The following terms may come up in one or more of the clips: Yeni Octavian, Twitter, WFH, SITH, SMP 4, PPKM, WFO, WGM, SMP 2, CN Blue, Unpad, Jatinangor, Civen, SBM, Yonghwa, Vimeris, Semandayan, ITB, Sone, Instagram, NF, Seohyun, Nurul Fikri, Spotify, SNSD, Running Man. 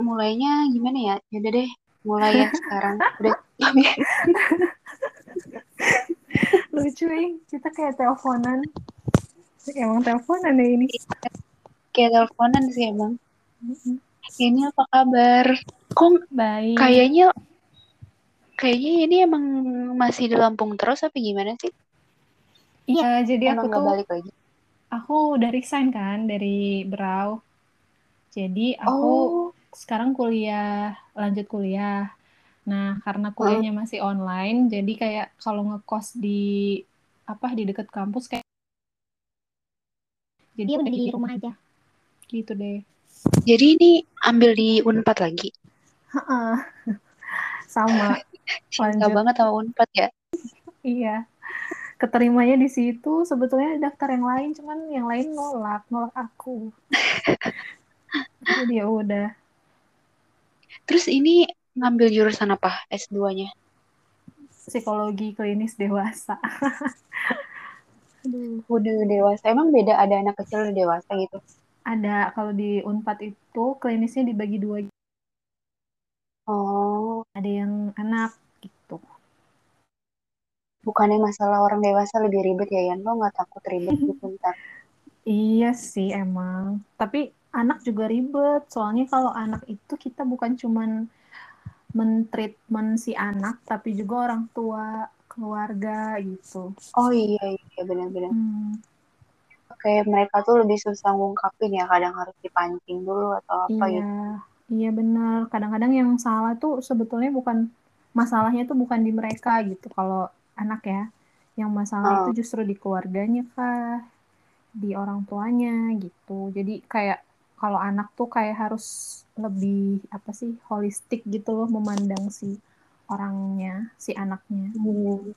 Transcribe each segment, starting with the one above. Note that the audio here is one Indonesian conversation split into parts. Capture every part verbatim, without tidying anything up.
mulainya gimana ya? Yaudah deh, mulai ya sekarang. Udah. Lucu ya, kita kayak teleponan. Emang teleponan ya ini? Kayak teleponan sih emang. Mm-hmm. Ini apa kabar? Kok baik? Kayaknya kayaknya ini emang masih di Lampung terus apa gimana sih? Iya, jadi emang aku tuh balik lagi. Aku udah resign kan dari Berau. Jadi aku oh. sekarang kuliah, lanjut kuliah. Nah, karena kuliahnya masih online, jadi kayak kalau ngekos di apa di dekat kampus kayak jadi udah di rumah aja. Gitu deh. Jadi ini ambil di Unpad lagi. Heeh. Sama. Cinta banget sama Unpad ya. Iya. Keterimanya di situ, sebetulnya daftar yang lain, cuman yang lain nolak, nolak aku. Jadi ya udah. Terus ini ngambil jurusan apa S dua-nya? Psikologi klinis dewasa. Aduh, udah dewasa. Emang beda ada anak kecil dan dewasa gitu? Ada, kalau di Unpad itu klinisnya dibagi dua. Oh. Ada yang anak gitu. Bukannya masalah orang dewasa lebih ribet ya, Yan? Lo gak takut ribet gitu ntar? Iya sih, emang. Tapi anak juga ribet. Soalnya kalau anak itu kita bukan cuman men-treatment si anak, tapi juga orang tua, keluarga gitu. Oh iya, iya benar-benar. Hmm. Kayak mereka tuh lebih susah ngungkapin ya, kadang harus dipancing dulu atau apa iya, gitu. Iya benar. Kadang-kadang yang salah tuh sebetulnya bukan, masalahnya tuh bukan di mereka gitu kalau anak ya, yang masalah oh. itu justru di keluarganya kah, di orang tuanya gitu. Jadi kayak kalau anak tuh kayak harus lebih apa sih holistik gitu loh memandang si orangnya, si anaknya. Hmm.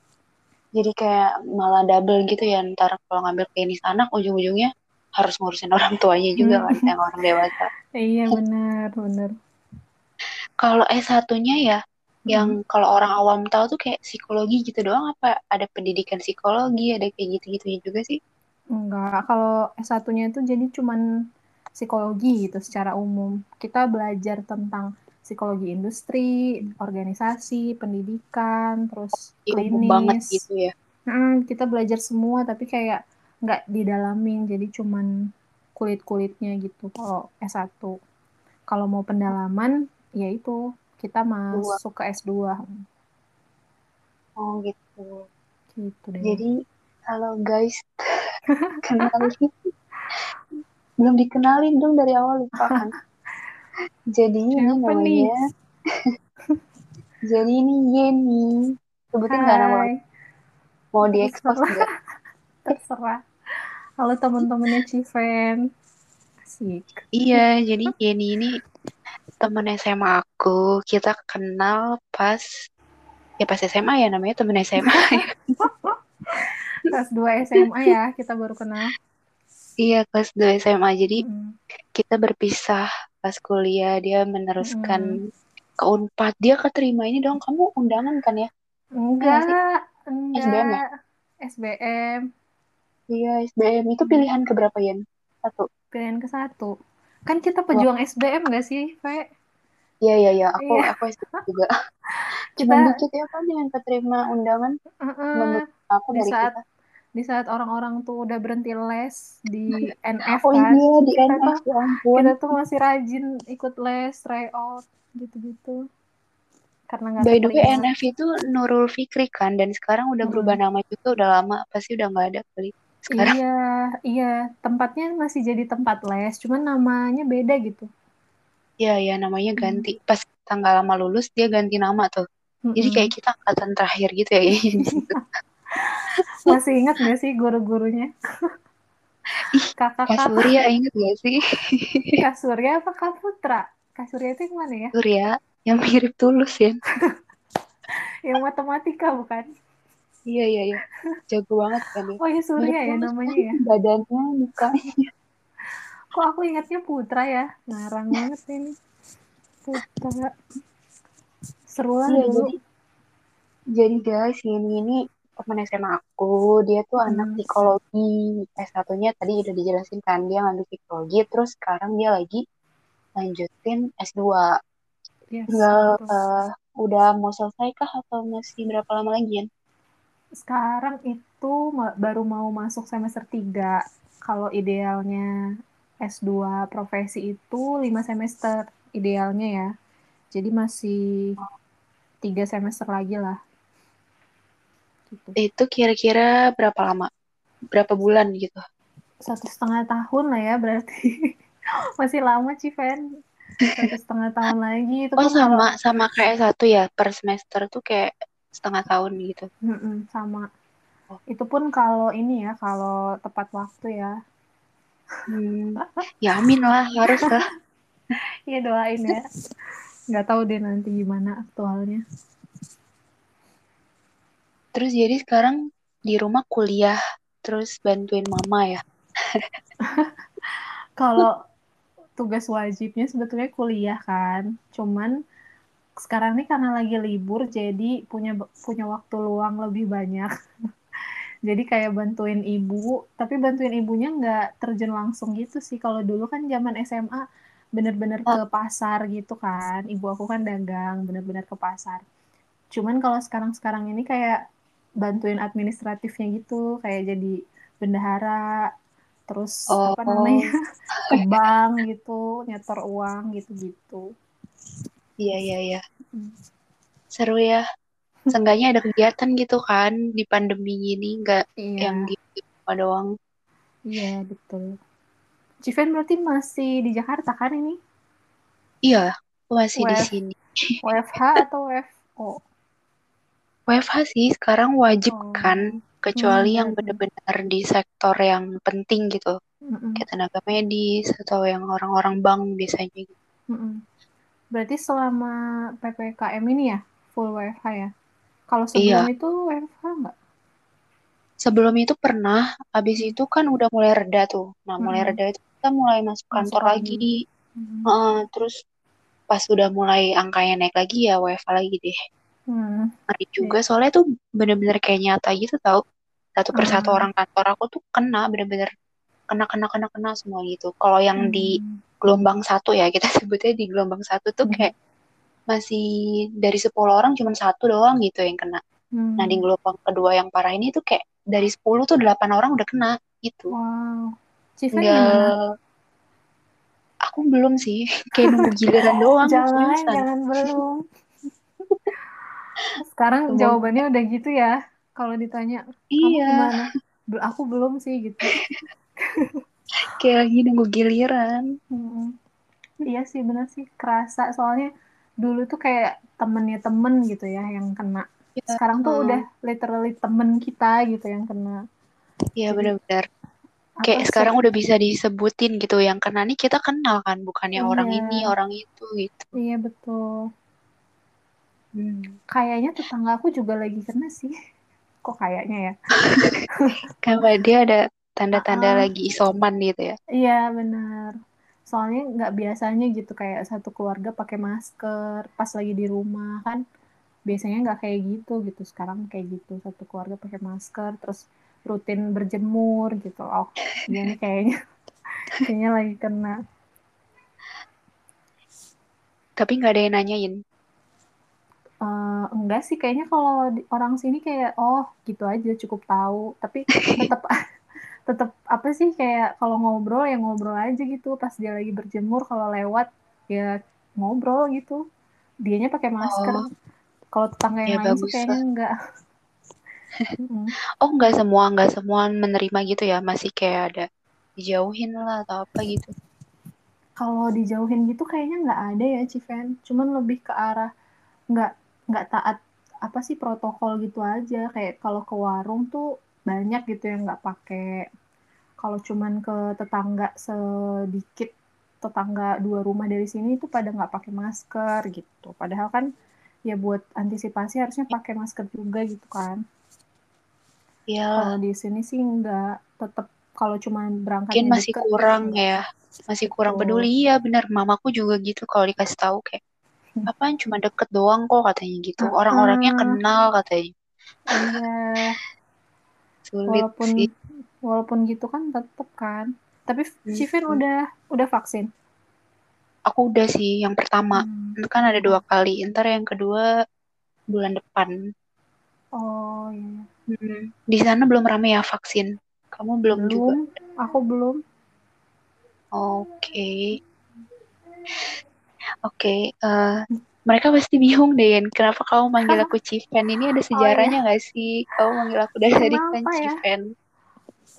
Jadi kayak malah double gitu ya, ntar kalau ngambil klinis anak ujung-ujungnya harus ngurusin orang tuanya juga hmm. kan yang orang dewasa. Iya benar, benar. Kalau S satu-nya ya yang hmm. kalau orang awam tahu tuh kayak psikologi gitu doang, apa ada pendidikan psikologi, ada kayak gitu-gitunya juga sih? Enggak, kalau S satu-nya itu jadi cuman psikologi gitu secara umum. Kita belajar tentang psikologi industri, organisasi, pendidikan, terus oh, klinis. Umum banget gitu ya? Hmm, kita belajar semua tapi kayak nggak didalamin, jadi cuman kulit-kulitnya gitu kalau S satu. Kalau mau pendalaman, ya itu. Kita masuk ke S dua. Oh gitu. Gitu deh. Jadi, halo guys. Kenalin. Belum dikenalin dong dari awal, lupa kan. Jadi ini namanya. Jadi ini Yeni. Sebutin nggak nama? Mau diekspos nggak? Terserah. Halo teman-temannya Civen. Asik. Iya, jadi Yeni ini temen S M A aku, kita kenal pas ya pas S M A ya, namanya temen S M A ya. Kelas dua S M A ya, kita baru kenal. Iya, kelas dua S M A. Jadi mm. kita berpisah pas kuliah, dia meneruskan mm. ke Unpad. Dia keterima ini dong, kamu undangan kan ya? Enggak, enggak. S B M ya? S B M. Iya, S B M. Itu pilihan keberapa, Yan? Satu. Pilihan ke satu. Kan kita pejuang Wah. S B M gak sih, Fe? Iya, iya, iya. Aku, yeah. aku S B M juga. Cuma kita dikit ya, kan, dengan keterima undangan. Uh-uh. Aku di, dari saat, kita. Di saat orang-orang tuh udah berhenti les di N F oh, kan. Oh iya, di kita N F. Tuh, ya kita tuh masih rajin ikut les, tryout, gitu-gitu. Karena gak by the way, N F itu Nurul Fikri kan, dan sekarang udah hmm. berubah nama juga, udah lama. Pasti udah gak ada kali. Sekarang. Iya, iya. Tempatnya masih jadi tempat les, cuman namanya beda gitu. Iya, iya, namanya ganti. Hmm. Pas tanggal lama lulus, dia ganti nama tuh. Hmm. Jadi kayak kita angkatan terakhir gitu ya. Masih ingat gak sih guru-gurunya? Kakak Kak Surya ingat gak sih? Kak Surya apa Kak Putra? Kak Surya itu yang mana ya? Surya, yang mirip Tulus ya. Yang matematika bukan? Iya, iya, iya. Jago banget kan. Oh ya, Surya ya namanya ya? Badannya, mukanya. Kok aku ingatnya Putra ya? Ngarang banget ini. Putra. Seru lah ya, dulu. Jadi, jadi guys, ini, ini teman S M A aku. Dia tuh hmm. anak psikologi. S satu-nya tadi udah dijelasin kan. Dia ngambil psikologi. Terus sekarang dia lagi lanjutin S dua. Yes, tinggal uh, udah mau selesai kah atau masih berapa lama lagi ya? Sekarang itu baru mau masuk semester tiga. Kalau idealnya S dua profesi itu lima semester idealnya ya. Jadi masih tiga semester lagi lah. Gitu. Itu kira-kira berapa lama? Berapa bulan gitu? Satu setengah tahun lah ya berarti. Masih lama Civen. Satu setengah tahun lagi. Itu oh sama, kalau... sama kayak S satu ya? Per semester tuh kayak setengah tahun gitu? Mm-mm, sama. Oh. Itu pun kalau ini ya, kalau tepat waktu ya. Hmm. Ya amin lah, harus lah. Iya doain ya. Nggak tahu deh nanti gimana aktualnya. Terus jadi sekarang di rumah kuliah, terus bantuin mama ya? Kalau tugas wajibnya sebetulnya kuliah kan. Cuman sekarang ini karena lagi libur, jadi punya punya waktu luang lebih banyak. Jadi kayak bantuin ibu, tapi bantuin ibunya nggak terjun langsung gitu sih. Kalau dulu kan zaman S M A, bener-bener ke pasar gitu kan. Ibu aku kan dagang, bener-bener ke pasar. Cuman kalau sekarang-sekarang ini kayak bantuin administratifnya gitu. Kayak jadi bendahara, terus oh. apa namanya, ke bank gitu, nyetor uang gitu-gitu. Iya, iya, iya. Seru ya. Seenggaknya ada kegiatan gitu kan di pandemi gini. Nggak iya. yang gitu doang. Iya, betul. Civen berarti masih di Jakarta kan ini? Iya, aku masih Wf- di sini. W F H atau W F O? W F H sih, sekarang wajib oh. kan. Kecuali hmm. yang benar-benar di sektor yang penting gitu. Mm-mm. Kayak tenaga medis atau yang orang-orang bank biasanya. Mm-mm. Berarti selama P P K M ini ya? Full W F H ya? Kalau sebelum iya. itu W F H nggak? Sebelum itu pernah. Abis itu kan udah mulai reda tuh. Nah, mulai hmm. reda itu kita mulai masuk kantor masuk lagi, hmm. uh, terus pas udah mulai angkanya naik lagi ya W F H lagi deh. Hmm. Ada juga yeah. soalnya tuh bener-bener kayak nyata gitu tau, satu persatu hmm. orang kantor aku tuh kena bener-bener kena kena kena kena semua gitu. Kalau yang hmm. di gelombang satu ya kita sebutnya di gelombang satu tuh hmm. kayak masih dari sepuluh orang cuma satu doang gitu yang kena. Hmm. Nah di gelombang kedua yang parah ini tuh kayak dari sepuluh tuh delapan orang udah kena gitu. Wow. Nggak, aku belum sih, kayak nunggu giliran doang. Jangan, Insan. jangan belum. Sekarang belum. Jawabannya udah gitu ya, kalau ditanya. Iya. Kamu aku belum sih gitu. Kayak lagi nunggu giliran. Hmm. Iya sih benar sih, kerasa soalnya dulu tuh kayak temennya temen gitu ya yang kena. Ya, sekarang tuh hmm. udah literally temen kita gitu yang kena. Iya benar-benar. Kayak apa sekarang sih? Udah bisa disebutin gitu. Yang kena nih kita kenal kan. Bukannya iya. orang ini, orang itu gitu. Iya betul. hmm. Kayaknya tetangga aku juga lagi kena sih. Kok kayaknya ya. Karena dia ada tanda-tanda uh, lagi isoman gitu ya. Iya benar. Soalnya gak biasanya gitu. Kayak satu keluarga pakai masker pas lagi di rumah kan. Biasanya gak kayak gitu gitu. Sekarang kayak gitu. Satu keluarga pakai masker, terus rutin berjemur gitu. Oh, ini kayaknya kayaknya lagi kena. Tapi nggak ada yang nanyain. Uh, enggak sih, kayaknya kalau orang sini kayak oh gitu aja cukup tahu. Tapi tetap tetap apa sih kayak kalau ngobrol ya ngobrol aja gitu. Pas dia lagi berjemur kalau lewat ya ngobrol gitu. Dianya pakai masker. Oh. Kalau tetangga yang lain sih kayaknya enggak. Oh nggak semua nggak semua menerima gitu ya, masih kayak ada dijauhin lah atau apa gitu. Kalau dijauhin gitu kayaknya nggak ada ya Civen, cuman lebih ke arah nggak nggak taat apa sih protokol gitu aja. Kayak kalau ke warung tuh banyak gitu yang nggak pakai. Kalau cuman ke tetangga sedikit, tetangga dua rumah dari sini itu pada nggak pakai masker gitu. Padahal kan ya buat antisipasi harusnya pakai masker juga gitu kan. Ya. Kalau di sini sih enggak, tetap kalau cuma berangkat mungkin masih deket, kurang ya, masih kurang oh. peduli ya benar. Mamaku juga gitu kalau dikasih tahu kayak apaan cuma deket doang kok katanya gitu. Uh-huh. Orang-orangnya kenal katanya. Iya. Sulit walaupun sih. Walaupun gitu kan tetap kan. Tapi Civen hmm. udah udah vaksin. Aku udah sih yang pertama. Hmm. Kan ada dua kali. Ntar yang kedua bulan depan. Oh iya. Hmm. Di sana belum rame ya vaksin? Kamu belum, belum juga? Aku belum. Oke. Okay. Oke, okay, uh, mereka pasti bingung deh, Yan. Kenapa kamu manggil aku Cifen? Ini ada sejarahnya nggak oh, iya. sih? Kamu manggil aku dari kan ya? Cifen.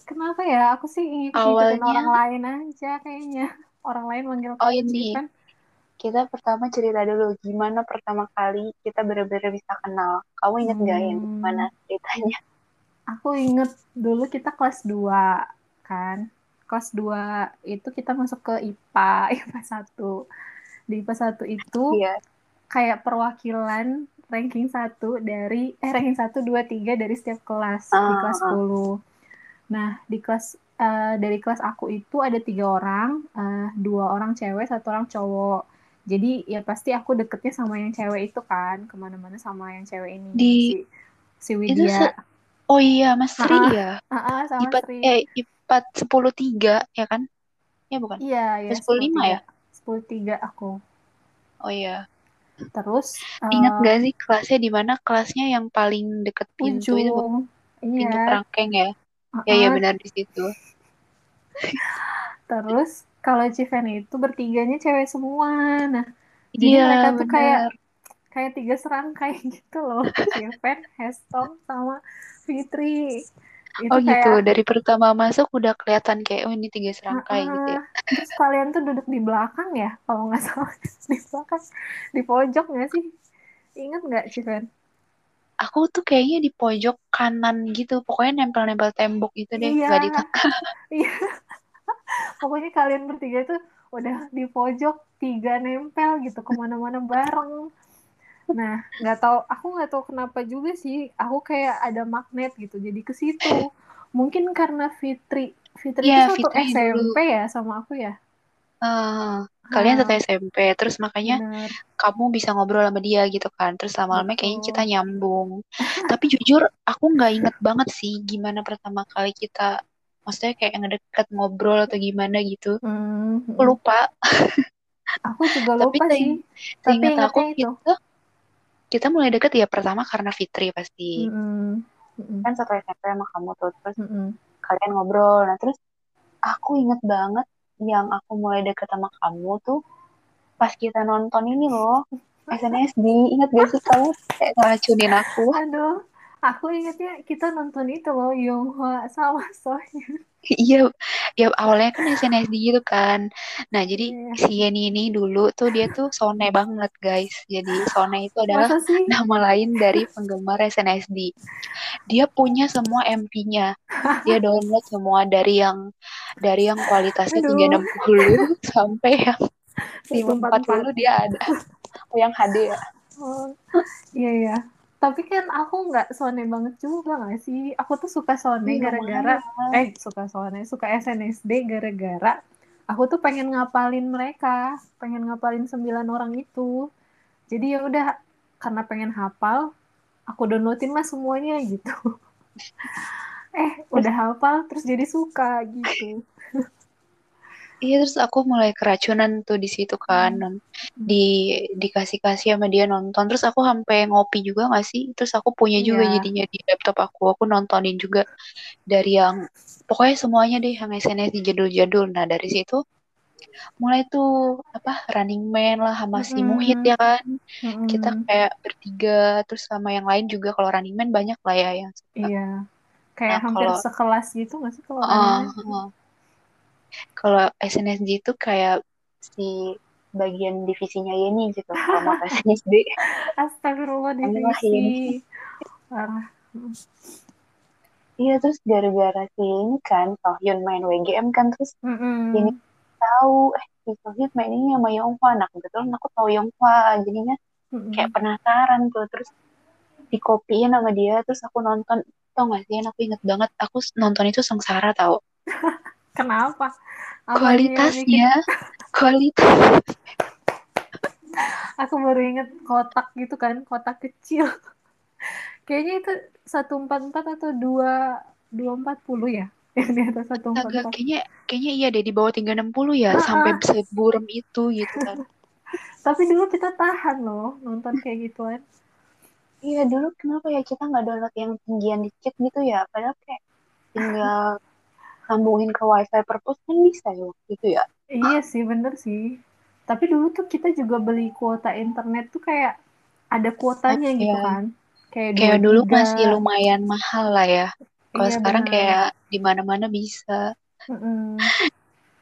Kenapa ya? Aku sih ingin Awalnya... ngikutin orang lain aja kayaknya. Orang lain manggil aku oh, Cifen. Kita pertama cerita dulu gimana pertama kali kita benar-benar bisa kenal. Kamu ingat nggak hmm. Yan? Gimana ceritanya? Aku inget dulu kita kelas dua kan. Kelas dua itu kita masuk ke I P A, I P A satu. Di I P A satu itu yeah. kayak perwakilan ranking satu dari, eh ranking satu, dua, tiga dari setiap kelas, uh, di kelas sepuluh. Nah, di kelas, uh, dari kelas aku itu ada tiga orang, uh, dua orang cewek, satu orang cowok. Jadi ya pasti aku deketnya sama yang cewek itu kan, kemana-mana sama yang cewek ini. Di, si, si Widya. Se- oh iya, Mas Sri uh-uh. ya? Uh-uh, sama I P A, Sri. Eh, I P A sepuluh tiga, ya kan? Ya bukan? Iya, yeah, yeah, sepuluh lima ya? sepuluh tiga aku. Oh iya. Terus ingat uh, gak sih kelasnya di mana? Kelasnya yang paling deket pintu ujung. Itu pintu yeah. kerangkeng ya. Uh-uh. Ya ya benar di situ. Terus kalau Civen itu bertiganya cewek semua. Nah, jadi yeah, mereka tuh bener. kayak kayak tiga serangkai gitu loh. Civen, Hestom sama Fitri. Itu oh kayak, gitu, dari pertama masuk udah kelihatan kayak, oh ini tiga serangkai uh, gitu ya. Terus kalian tuh duduk di belakang ya, kalau nggak salah. Di belakang, di pojok nggak sih? Ingat nggak, Cifen? Aku tuh kayaknya di pojok kanan gitu, pokoknya nempel-nempel tembok gitu deh, nggak iya. ditangkap. Iya, pokoknya kalian bertiga tuh udah di pojok, tiga nempel gitu, kemana-mana bareng. Nah, nggak tahu, aku nggak tahu kenapa juga sih, aku kayak ada magnet gitu, jadi ke situ. Mungkin karena Fitri, Fitri ya, itu satu Fitri S M P dulu. Ya sama aku ya. Uh, kalian satu S M P, terus makanya bener. Kamu bisa ngobrol sama dia gitu kan, terus lama-lama kayaknya kita nyambung. Tapi jujur, aku nggak inget banget sih gimana pertama kali kita, maksudnya kayak ngedeket ngobrol atau gimana gitu. Mm-hmm. Aku lupa. Aku juga lupa tapi, sih. Tapi ingat aku itu. Kita, Kita mulai deket ya pertama karena Fitri pasti. Mm-hmm. Mm-hmm. Kan satu S M P sama kamu tuh. Terus mm-hmm. kalian ngobrol. Nah terus aku inget banget yang aku mulai deket sama kamu tuh pas kita nonton ini loh. S N S D. Ingat gak sih kamu kayak ngeracunin aku? Aduh. Aku ingetnya kita nonton itu loh. Yonghwa sama Sone. Iya. Ya awalnya kan S N S D gitu kan. Nah jadi yeah. si Yeni ini dulu tuh dia tuh Sone banget guys. Jadi Sone itu adalah nama lain dari penggemar S N S D. Dia punya semua M P-nya. Dia download semua dari yang dari yang kualitasnya tiga ratus enam puluh sampai yang lima ratus empat puluh dia ada. Oh yang H D ya. Oh, iya iya. Tapi kan aku nggak Sone banget juga nggak sih? Aku tuh suka Sone Gimana? gara-gara... Eh, suka Sone. Suka S N S D gara-gara aku tuh pengen ngapalin mereka. Pengen ngapalin sembilan orang itu. Jadi ya udah karena pengen hafal, aku downloadin mas semuanya gitu. eh, udah hafal, terus jadi suka gitu. Iya, terus aku mulai keracunan tuh di situ kan. Di dikasih-kasih sama dia nonton. Terus aku sampai ngopi juga gak sih? Terus aku punya juga yeah. jadinya di laptop aku. Aku nontonin juga dari yang pokoknya semuanya deh yang S N S jadul-jadul. Nah, dari situ mulai tuh apa Running Man lah sama si Muhit ya kan. Mm-hmm. Kita kayak bertiga terus sama yang lain juga kalau Running Man banyak lah ya yang suka. Iya. Yeah. Kayak nah, hampir kalau, sekelas gitu gak sih kalau uh, uh, kalau S N S D itu kayak si bagian divisinya Yeni gitu sama S N S D. Astagfirullah divisi. Parah. Iya terus gara-gara si ini kan Seohyun main W G M kan terus mm-hmm. Yeni tahu eh si Seohyun main ini sama Yonghwa. Nah kebetulan aku tahu Yonghwa jadinya mm-hmm. kayak penasaran tuh terus dikopiin sama dia terus aku nonton tau gak sih aku inget banget aku nonton itu sengsara tau. Kenapa? Apa kualitasnya, kualitas. Aku baru inget kotak gitu kan, kotak kecil. Kayaknya itu seratus empat puluh empat atau dua ratus empat puluh ya? yang di atas seratus empat puluh. Kayaknya kayaknya iya deh, di bawah tiga ratus enam puluh ya, ah, sampai seburem itu gitu kan. Tapi dulu kita tahan loh nonton kayak gituan. Iya, dulu kenapa ya kita nggak download yang tinggian dikit gitu ya, padahal kayak tinggal sambungin ke wifi perpus kan bisa ya waktu itu ya. Iya sih, bener sih. Tapi dulu tuh kita juga beli kuota internet tuh kayak ada kuotanya okay. gitu kan. Kayak, kayak dulu masih lumayan mahal lah ya. Kalau iya, sekarang bener. Kayak di mana-mana bisa. Mm-hmm.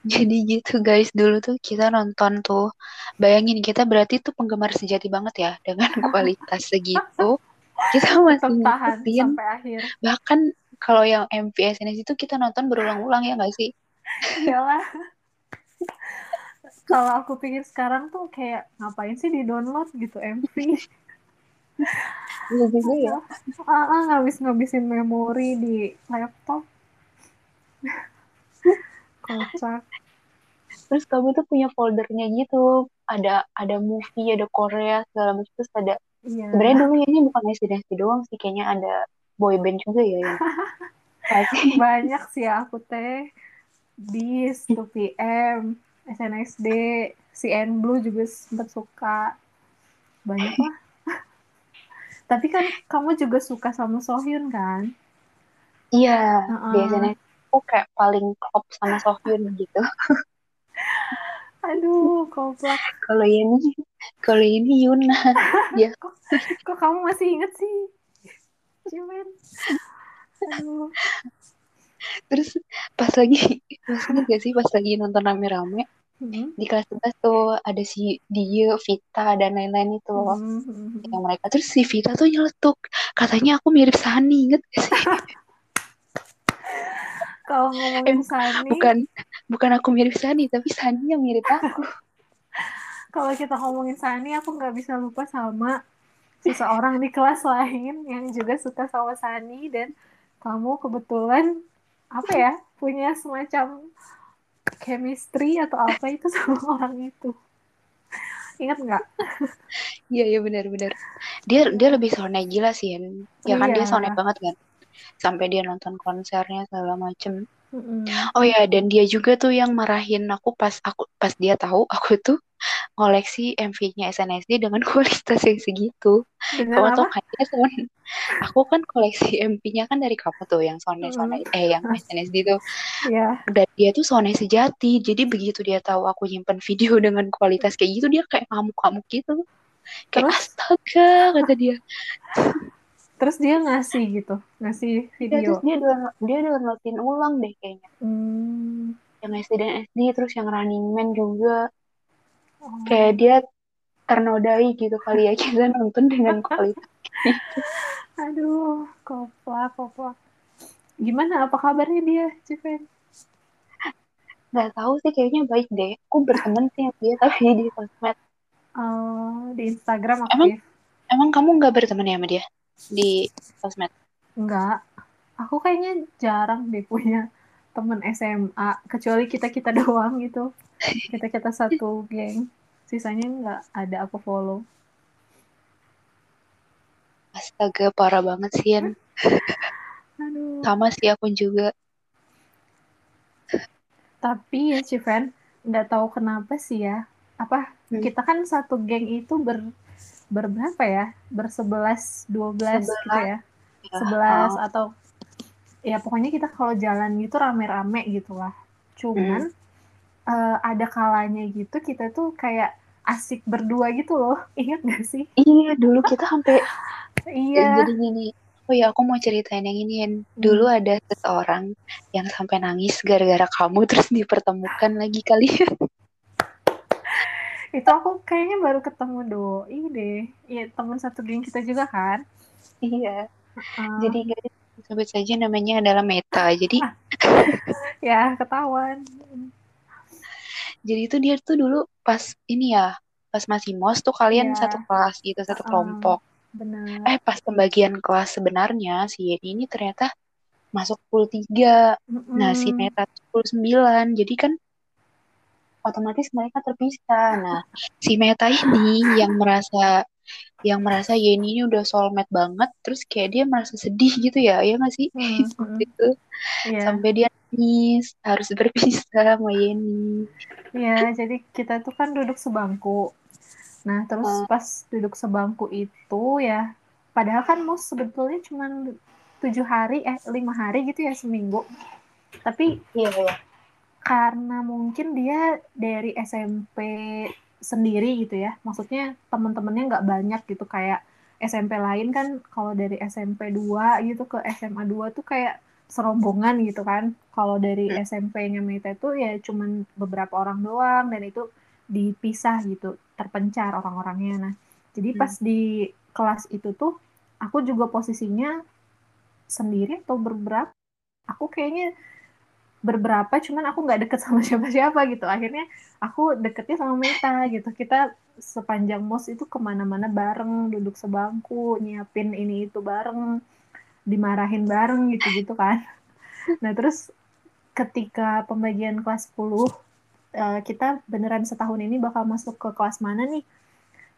Jadi gitu guys, dulu tuh kita nonton tuh. Bayangin kita berarti tuh penggemar sejati banget ya, dengan kualitas segitu. Kita masih tahan sampai akhir. Bahkan kalau yang M V S N S itu kita nonton berulang-ulang ya nggak sih? Iyalah. Kalau aku pikir sekarang tuh kayak ngapain sih di download gitu M V? Iya juga ya. Ah, ah ngabis-ngabisin memori di laptop. Kocak. Terus kamu tuh punya foldernya gitu, ada ada movie, ada Korea segala macam, terus ada. Iya. Sebenarnya dulu ini bukan S N S doang sih, kayaknya ada boyband juga ya. Ya. Banyak sih ya, aku teh di two P M. S N S D, C N Blue juga sempat suka. Banyak lah. Tapi kan kamu juga suka sama Seohyun kan? Iya, uh-uh. Di S N S aku kayak paling klop sama Seohyun gitu. Aduh, komplek. Kalau ini, kalau ini Yuna. Ya. Kok, kok kamu masih inget sih? Cuman. Aduh. Terus pas lagi ingat gak sih pas lagi nonton rame-rame mm-hmm. di kelas sebelas tuh ada si dia, Vita dan lain-lain itu loh mm-hmm. yang mereka. Terus si Vita tuh nyeletuk katanya aku mirip Sani, inget gak sih? Kalau ngomongin eh, Sani bukan bukan aku mirip Sani tapi Sani yang mirip aku. Kalau kita ngomongin Sani aku nggak bisa lupa sama seseorang di kelas lain yang juga suka sama Sani, dan kamu kebetulan apa ya punya semacam chemistry atau apa itu sama orang itu, ingat nggak? Iya iya benar-benar dia dia lebih Sone gila sih ya, ya kan iya. Dia Sone banget kan sampai dia nonton konsernya segala macem. Mm-hmm. Oh ya, dan dia juga tuh yang marahin aku pas aku pas dia tahu aku tuh koleksi M V-nya S N S D dengan kualitas yang segitu. Kamu tau kan dia Sone. Aku kan koleksi M V-nya kan dari kamu tuh yang Sone Sone mm. eh yang S N S D tuh. Yeah. Dan dia tuh Sone sejati. Jadi begitu dia tahu aku nyimpen video dengan kualitas kayak gitu dia kayak ngamuk-ngamuk gitu. Kayak terus? Astaga kata dia. Terus dia ngasih gitu, ngasih video. Ya, terus dia download, dia downloadin ulang deh kayaknya. Hmm. Yang S D dan S D, terus yang Running Man juga. Oh. Kayak dia ternodai gitu kali ya, kita nonton dengan kualitas. Aduh, kopla, kopla. Gimana, apa kabarnya dia, Cifen? Gak tahu sih, kayaknya baik deh. Aku berteman sih dia, tapi di sosmed. Uh, di Instagram aktif. Emang, emang kamu gak berteman ya sama dia? Di sosmed? Enggak. Aku kayaknya jarang deh punya temen S M A. Kecuali kita-kita doang gitu. Kita-kita satu geng. Sisanya enggak ada aku follow. Astaga, parah banget sih. Hmm? Aduh. Sama sih aku juga. Tapi ya Cifen, enggak tahu kenapa sih ya. Apa? Hmm. Kita kan satu geng itu ber... berberapa ya? Bersebelas, dua belas gitu ya. Sebelas oh. Atau ya pokoknya kita kalau jalan gitu rame-rame gitu lah. Cuman hmm. uh, ada kalanya gitu kita tuh kayak asik berdua gitu loh. Ingat gak sih? Iya dulu kita sampai iya. Jadi gini, oh ya aku mau ceritain yang ini. Dulu hmm. ada seseorang yang sampai nangis gara-gara kamu terus dipertemukan lagi kalian. Itu aku kayaknya baru ketemu doi deh. Iya, teman satu geng kita juga kan? Iya. Uh. Jadi guys, sebut saja namanya adalah Meta. Jadi ya, ketahuan. Jadi itu dia tuh dulu pas ini ya, pas masih mos tuh kalian yeah. satu kelas gitu, satu uh, kelompok. Benar. Eh, pas pembagian kelas sebenarnya si Yeni ini ternyata masuk sepuluh tiga. Mm-hmm. Nah, si Meta sepuluh sembilan. Jadi kan otomatis mereka terpisah. Nah, si Meta ini yang merasa yang merasa Yeni ini udah soulmate banget, terus kayak dia merasa sedih gitu ya, ya nggak sih? Hmm, gitu. Yeah. Sampai dia bisnis, harus berpisah sama Yeni. Ya, jadi kita tuh kan duduk sebangku. Nah, terus hmm. pas duduk sebangku itu ya, padahal kan mau sebetulnya cuma tujuh hari, eh lima hari gitu ya seminggu. Tapi iya, iya. karena mungkin dia dari S M P sendiri gitu ya, maksudnya teman-temannya nggak banyak gitu kayak S M P lain kan, kalau dari S M P dua gitu ke S M A dua tuh kayak serombongan gitu kan. Kalau dari S M P-nya Meta itu ya cuman beberapa orang doang, dan itu dipisah gitu, terpencar orang-orangnya. Nah, jadi pas hmm. di kelas itu tuh aku juga posisinya sendiri atau berberapa. Aku kayaknya berberapa, cuman aku nggak deket sama siapa-siapa gitu. Akhirnya aku deketnya sama Meta gitu. Kita sepanjang mos itu kemana-mana bareng, duduk sebangku, nyiapin ini itu bareng, dimarahin bareng gitu-gitu kan. Nah terus ketika pembagian kelas sepuluh, kita beneran setahun ini bakal masuk ke kelas mana nih?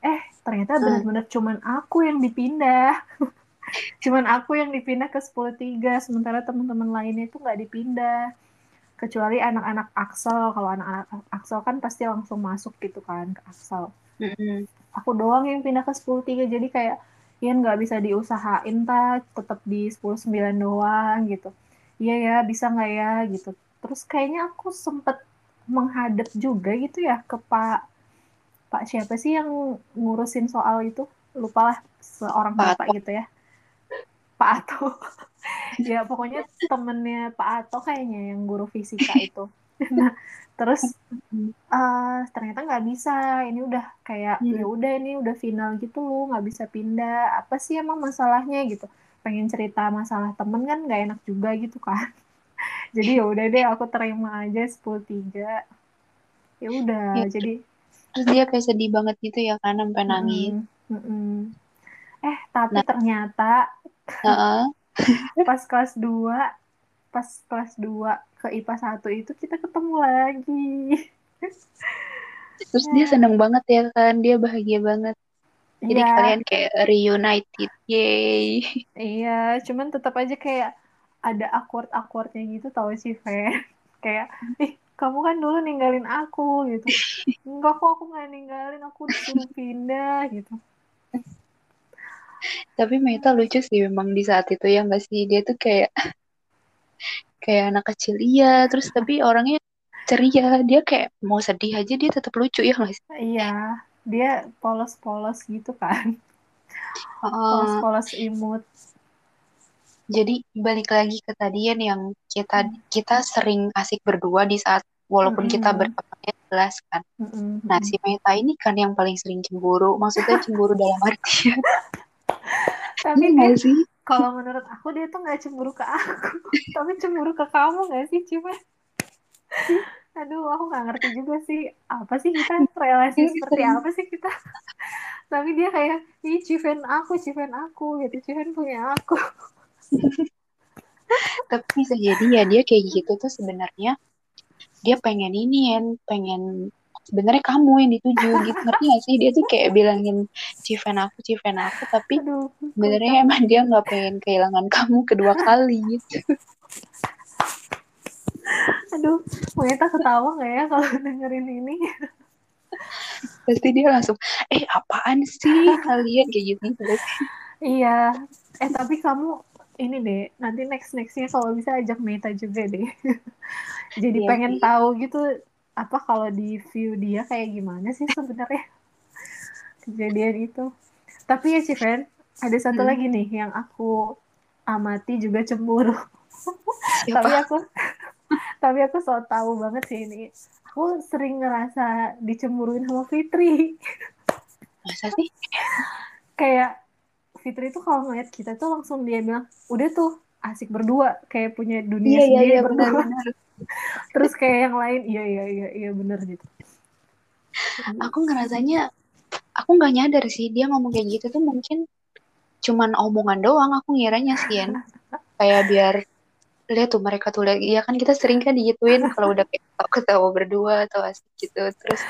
Eh ternyata bener-bener cuman aku yang dipindah. Cuman aku yang dipindah ke sepuluh tiga, sementara teman-teman lainnya itu nggak dipindah. Kecuali anak-anak Aksel, kalau anak-anak Aksel kan pasti langsung masuk gitu kan ke Aksel. Mm-hmm. Aku doang yang pindah ke sepuluh tiga, jadi kayak ya nggak bisa diusahain, tak tetap di sepuluh sembilan doang gitu. Iya ya, bisa nggak ya gitu. Terus kayaknya aku sempet menghadap juga gitu ya ke Pak Pak siapa sih yang ngurusin soal itu? Lupalah, seorang Pak bapak Ato. Gitu ya. Pak Ato. Ya pokoknya temennya Pak Ato kayaknya yang guru fisika itu. Nah terus uh, ternyata nggak bisa, ini udah kayak hmm. ya udah ini udah final gitu loh, nggak bisa pindah, apa sih emang masalahnya gitu. Pengen cerita masalah temen kan nggak enak juga gitu kan. Jadi ya udah deh aku terima aja sepuluh tiga, ya udah. Jadi terus dia kayak sedih banget gitu ya kan, sampai nangis. hmm, hmm. Eh tapi nah. ternyata uh-uh. pas kelas dua, pas kelas dua ke I P A satu itu kita ketemu lagi. Terus ya. Dia seneng banget ya kan, dia bahagia banget. Jadi ya. Kalian kayak reunited, yay. Iya, cuman tetap aja kayak ada awkward-awkwardnya gitu tau sih, Fer. Kayak, ih kamu kan dulu ninggalin aku gitu. Enggak kok, aku gak ninggalin, aku disuruh pindah gitu. Tapi Meta lucu sih memang di saat itu ya nggak sih, dia tuh kayak kayak anak kecil iya, terus tapi orangnya ceria, dia kayak mau sedih aja dia tetap lucu ya nggak sih. Iya, dia polos-polos gitu kan, polos-polos imut. Jadi balik lagi ke tadian yang kita kita sering asik berdua di saat walaupun mm-hmm. kita bertemannya jelas kan. Mm-hmm. Nah si Meta ini kan yang paling sering cemburu, maksudnya cemburu dalam artian. Tapi kan kalau menurut aku dia tuh nggak cemburu ke aku, tapi cemburu ke kamu nggak sih, cuma aduh aku nggak ngerti juga sih apa sih kita relasi seperti apa sih kita. Tapi dia kayak ih Civen aku, Civen aku gitu, Civen punya aku. Tapi bisa jadi ya dia kayak gitu tuh sebenarnya dia pengen ini en pengen sebenarnya kamu yang dituju gitu, ngerti gak sih? Dia tuh kayak bilangin Civen aku, Civen aku, tapi aduh, sebenarnya betul. Emang dia gak pengen kehilangan kamu kedua kali gitu. Aduh, Meta ketawa gak ya kalau dengerin ini? Pasti dia langsung, eh apaan sih kalian kayak gitu. Iya, eh tapi kamu ini deh, nanti next-nextnya kalau bisa ajak Meta juga deh. Jadi iya, pengen iya. tahu gitu, apa kalau di view dia kayak gimana sih sebenarnya kejadian itu. Tapi ya Civen, ada satu hmm. lagi nih yang aku amati juga cemburu. tapi aku tapi aku so tahu banget sih ini. Aku sering ngerasa dicemburuin sama Fitri. Masa sih? Kayak Fitri tuh kalau ngeliat kita tuh langsung dia bilang, "Udah tuh, asik berdua, kayak punya dunia iya, sendiri iya, berdua." Benar-benar. Terus kayak yang lain iya iya iya iya benar gitu. Aku ngerasanya aku nggak nyadar sih dia ngomong kayak gitu tuh mungkin cuman omongan doang, aku ngiranya sih ya. Kayak biar lihat tuh mereka tuh lihat ya kan, kita sering kan digituin kalau udah kayak ketawa berdua atau asik gitu, terus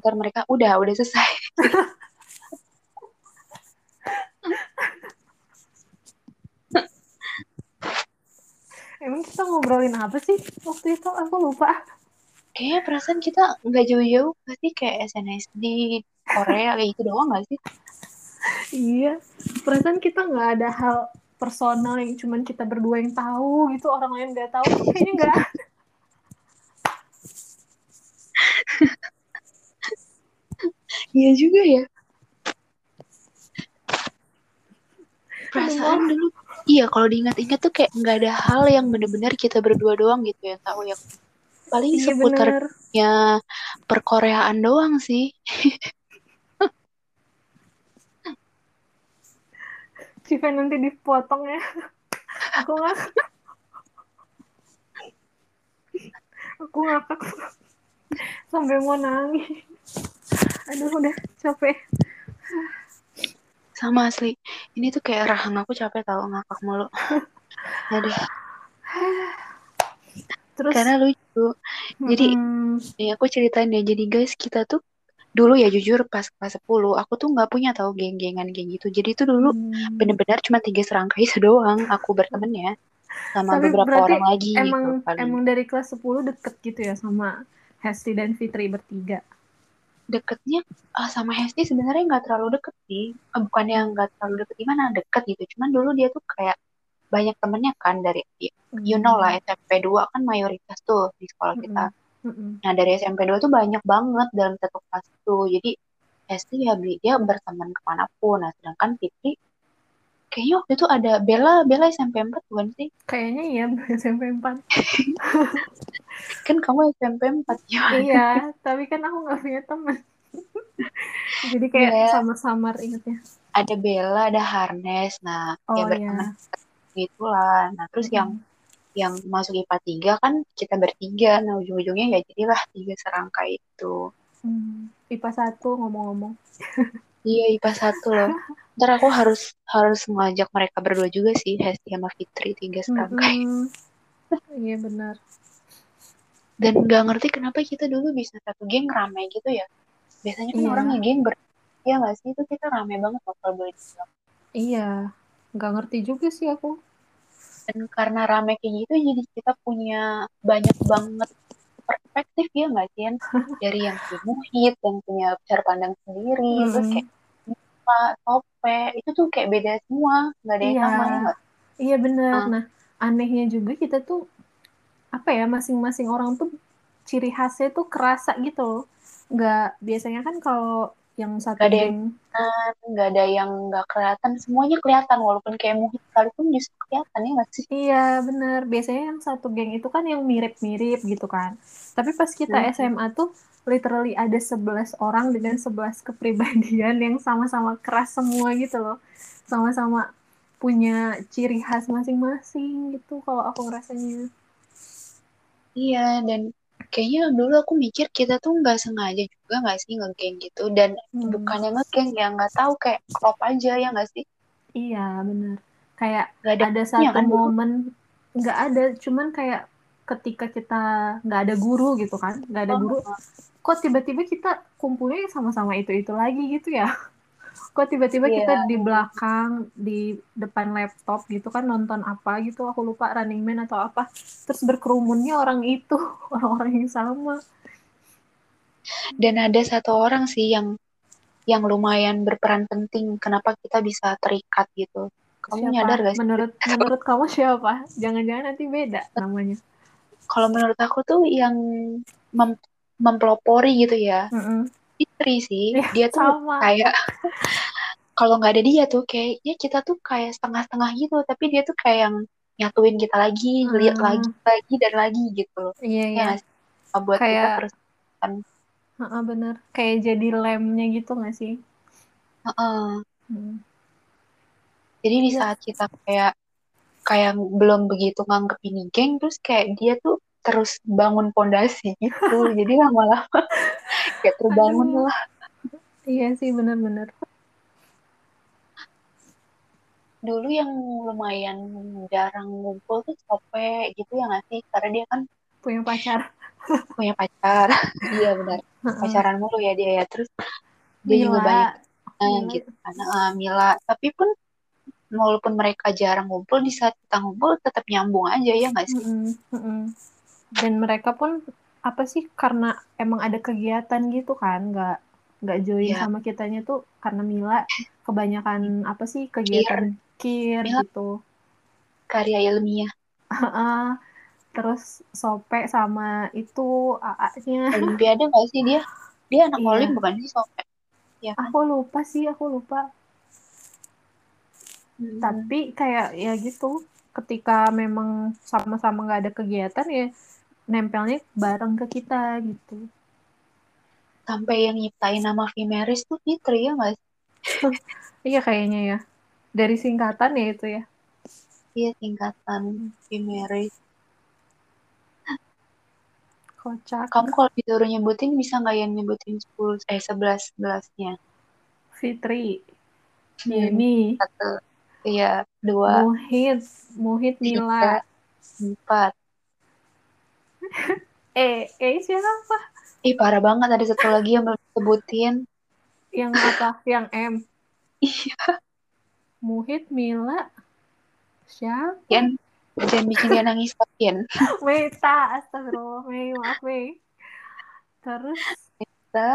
ntar mereka udah udah selesai. Emang kita ngobrolin apa sih waktu itu? Aku lupa. Kayaknya perasaan kita nggak jauh-jauh, berarti kayak S N S D Korea kayak gitu doang nggak sih? Iya, perasaan kita nggak ada hal personal yang cuman kita berdua yang tahu gitu, orang lain nggak tahu. Kayaknya nggak ada. Iya juga ya. Perasaan dulu, iya kalau diingat-ingat tuh kayak nggak ada hal yang benar-benar kita berdua doang gitu yang tahu, yang paling iya, seputarnya perkoreaan doang sih. Cife nanti dipotong ya. Aku ngakak. Aku ngakak sampai mau nangis. Aduh udah capek. Sama asli, ini tuh kayak rahang aku capek tau, ngakak mulu. Aduh. Terus, karena lucu. Jadi hmm. ya aku ceritain ya, jadi guys kita tuh dulu ya jujur pas kelas sepuluh aku tuh gak punya tau geng-gengan geng gitu. Jadi itu dulu hmm. benar-benar cuma tiga serangkai doang aku bertemannya sama tapi beberapa orang lagi. Emang, emang dari kelas sepuluh deket gitu ya sama Hesti dan Fitri bertiga? Deketnya uh, sama Hesti sebenarnya nggak terlalu deket sih, uh, bukan yang nggak terlalu deket gimana, deket gitu, cuman dulu dia tuh kayak banyak temennya kan dari you know lah S M P dua kan mayoritas tuh di sekolah kita. Mm-hmm. Nah dari S M P dua tuh banyak banget dalam satu kelas itu, jadi Hesti ya dia berteman kemanapun. Nah sedangkan Fitri kayaknya waktu itu ada Bella, Bella S M P empat bukan sih? Kayaknya iya, S M P empat. Kan kamu S M P empat ya? Iya, tapi kan aku gak punya teman. Jadi kayak yeah. samar-samar ingetnya. Ada Bella, ada Harnes, nah oh, ya berteman yeah. gitu lah. Nah terus hmm. yang yang masuk I P A tiga kan kita bertiga, nah ujung-ujungnya ya jadilah tiga serangkai itu. Hmm. I P A satu ngomong-ngomong. Iya I P A satu loh. Ntar aku harus harus ngajak mereka berdua juga sih, Hesti sama Fitri tiga serangkai. Mm-hmm. Iya benar. Dan nggak ngerti kenapa kita dulu bisa satu geng ramai gitu ya. Biasanya kan iya. orang nge-geng ber, ya nggak sih, itu kita ramai banget kalau boleh dibilang. Iya, nggak ngerti juga sih aku. Dan karena ramai kayak gitu, jadi kita punya banyak banget perspektif ya nggak sih, dari yang muhid dan punya cara pandang sendiri, mm-hmm. terus kayak Tope, itu tuh kayak beda semua, nggak ada yang iya. sama ya. Iya benar. Ah. Nah anehnya juga kita tuh apa ya, masing-masing orang tuh ciri khasnya tuh kerasa gitu loh. Nggak biasanya kan kalau yang satu gak geng nggak ada yang nggak kelihatan, semuanya kelihatan walaupun kayak muhit sekalipun justru kelihatan ya nggak sih? Iya benar. Biasanya yang satu geng itu kan yang mirip-mirip gitu kan. Tapi pas kita hmm. S M A tuh literally ada sebelas orang dengan sebelas kepribadian yang sama-sama keras semua gitu loh. Sama-sama punya ciri khas masing-masing gitu kalau aku ngerasanya. Iya, dan kayaknya dulu aku mikir kita tuh nggak sengaja juga nggak sih nge-geng gitu. Dan hmm. bukannya nge-geng ya nggak tahu kayak klop aja ya nggak sih? Iya, benar. Kayak gak ada, ada satu kan momen, nggak ada, cuman kayak ketika kita nggak ada guru gitu kan, nggak ada guru, kok tiba-tiba kita kumpulnya sama-sama itu-itu lagi gitu ya, kok tiba-tiba yeah. kita di belakang, di depan laptop gitu kan, nonton apa gitu, aku lupa Running Man atau apa, terus berkerumunnya orang itu, orang-orang yang sama. Dan ada satu orang sih yang yang lumayan berperan penting, kenapa kita bisa terikat gitu. Kamu siapa? Nyadar gak sih? Menurut, menurut kamu siapa? Jangan-jangan nanti beda namanya. Kalau menurut aku tuh yang mem- mempelopori gitu ya, mm-hmm. Fitri sih, ya, dia tuh sama. Kayak kalau nggak ada dia tuh kayaknya kita tuh kayak setengah-setengah gitu, tapi dia tuh kayak yang nyatuin kita lagi, mm. lihat lagi, lagi dan lagi gitu. Iya iya. Ya, buat kayak, kita perasaan. Uh-uh, bener, kayak jadi lemnya gitu nggak sih? Uh-uh. Hmm. Jadi di saat kita kayak kayak belum begitu nganggep ini geng, terus kayak dia tuh terus bangun pondasi gitu. Jadi lama-lama kayak terbangun lah. Iya sih, benar-benar. Dulu yang lumayan jarang ngumpul tuh Sope gitu ya nggak sih? Karena dia kan punya pacar. Punya pacar. Iya benar. Pacaran mulu ya dia ya. Terus dia Mila juga banyak. Mila. Gitu. Karena uh, Mila. Tapi pun walaupun mereka jarang ngumpul, di saat kita ngumpul tetap nyambung aja, ya nggak sih? Mm-hmm. Mm-hmm. Dan mereka pun apa sih, karena emang ada kegiatan gitu kan, nggak nggak join yeah. sama kitanya tuh karena Mila kebanyakan apa sih kegiatan kir, kir gitu, karya ilmiah. Uh-uh. Terus Sope sama itu A A-nya. Olimpiade nggak sih dia? Dia anak yeah. olim bukan sih Sope? Ya kan? Aku lupa sih, aku lupa. Hmm. Tapi kayak ya gitu, ketika memang sama-sama nggak ada kegiatan ya nempelnya bareng ke kita gitu. Sampai yang nyiptain nama Vimeris tuh Fitri ya nggak sih? Iya kayaknya ya. Dari singkatan ya itu ya. Iya singkatan Vimeris. Kocak. Kamu kalau disuruh nyebutin bisa nggak yang nyebutin sepuluh eh sebelas sebelasnya? Fitri. Yeni. Satu. Iya, dua. Muhid, Muhid Mila. Empat. eh, eh siapa? Ih, parah banget, ada satu lagi yang belum sebutin. Yang apa? Yang M. Iya. Muhid Mila. Siapa? Yen. Jangan bikin dia nangis lagi. Meta, astagfirullah, Mei, maaf Mei. Terus Meta.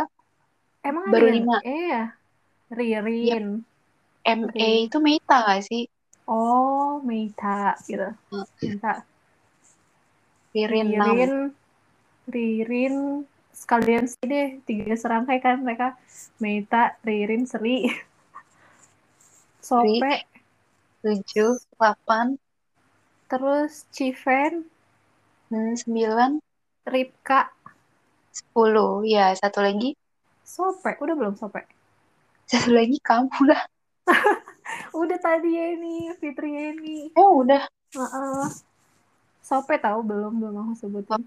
Emang baru lima. Iya. Ririn. Yep. M A okay. Itu Meta gak sih? Oh, Meta gitu. Meta. Ririn Ririn, Ririn sekalian sih deh, tiga serangkai kan mereka. Meta, Ririn, Seri. Sope. Tujuh, delapan. Terus Civen. Hmm, sembilan. Ripka. Sepuluh, ya satu lagi. Sope, udah belum Sope? Satu lagi kamu lah. Udah tadi Yeni, Fitri Yeni. Oh udah. Uh-uh. Sope tahu belum belum aku sebutin.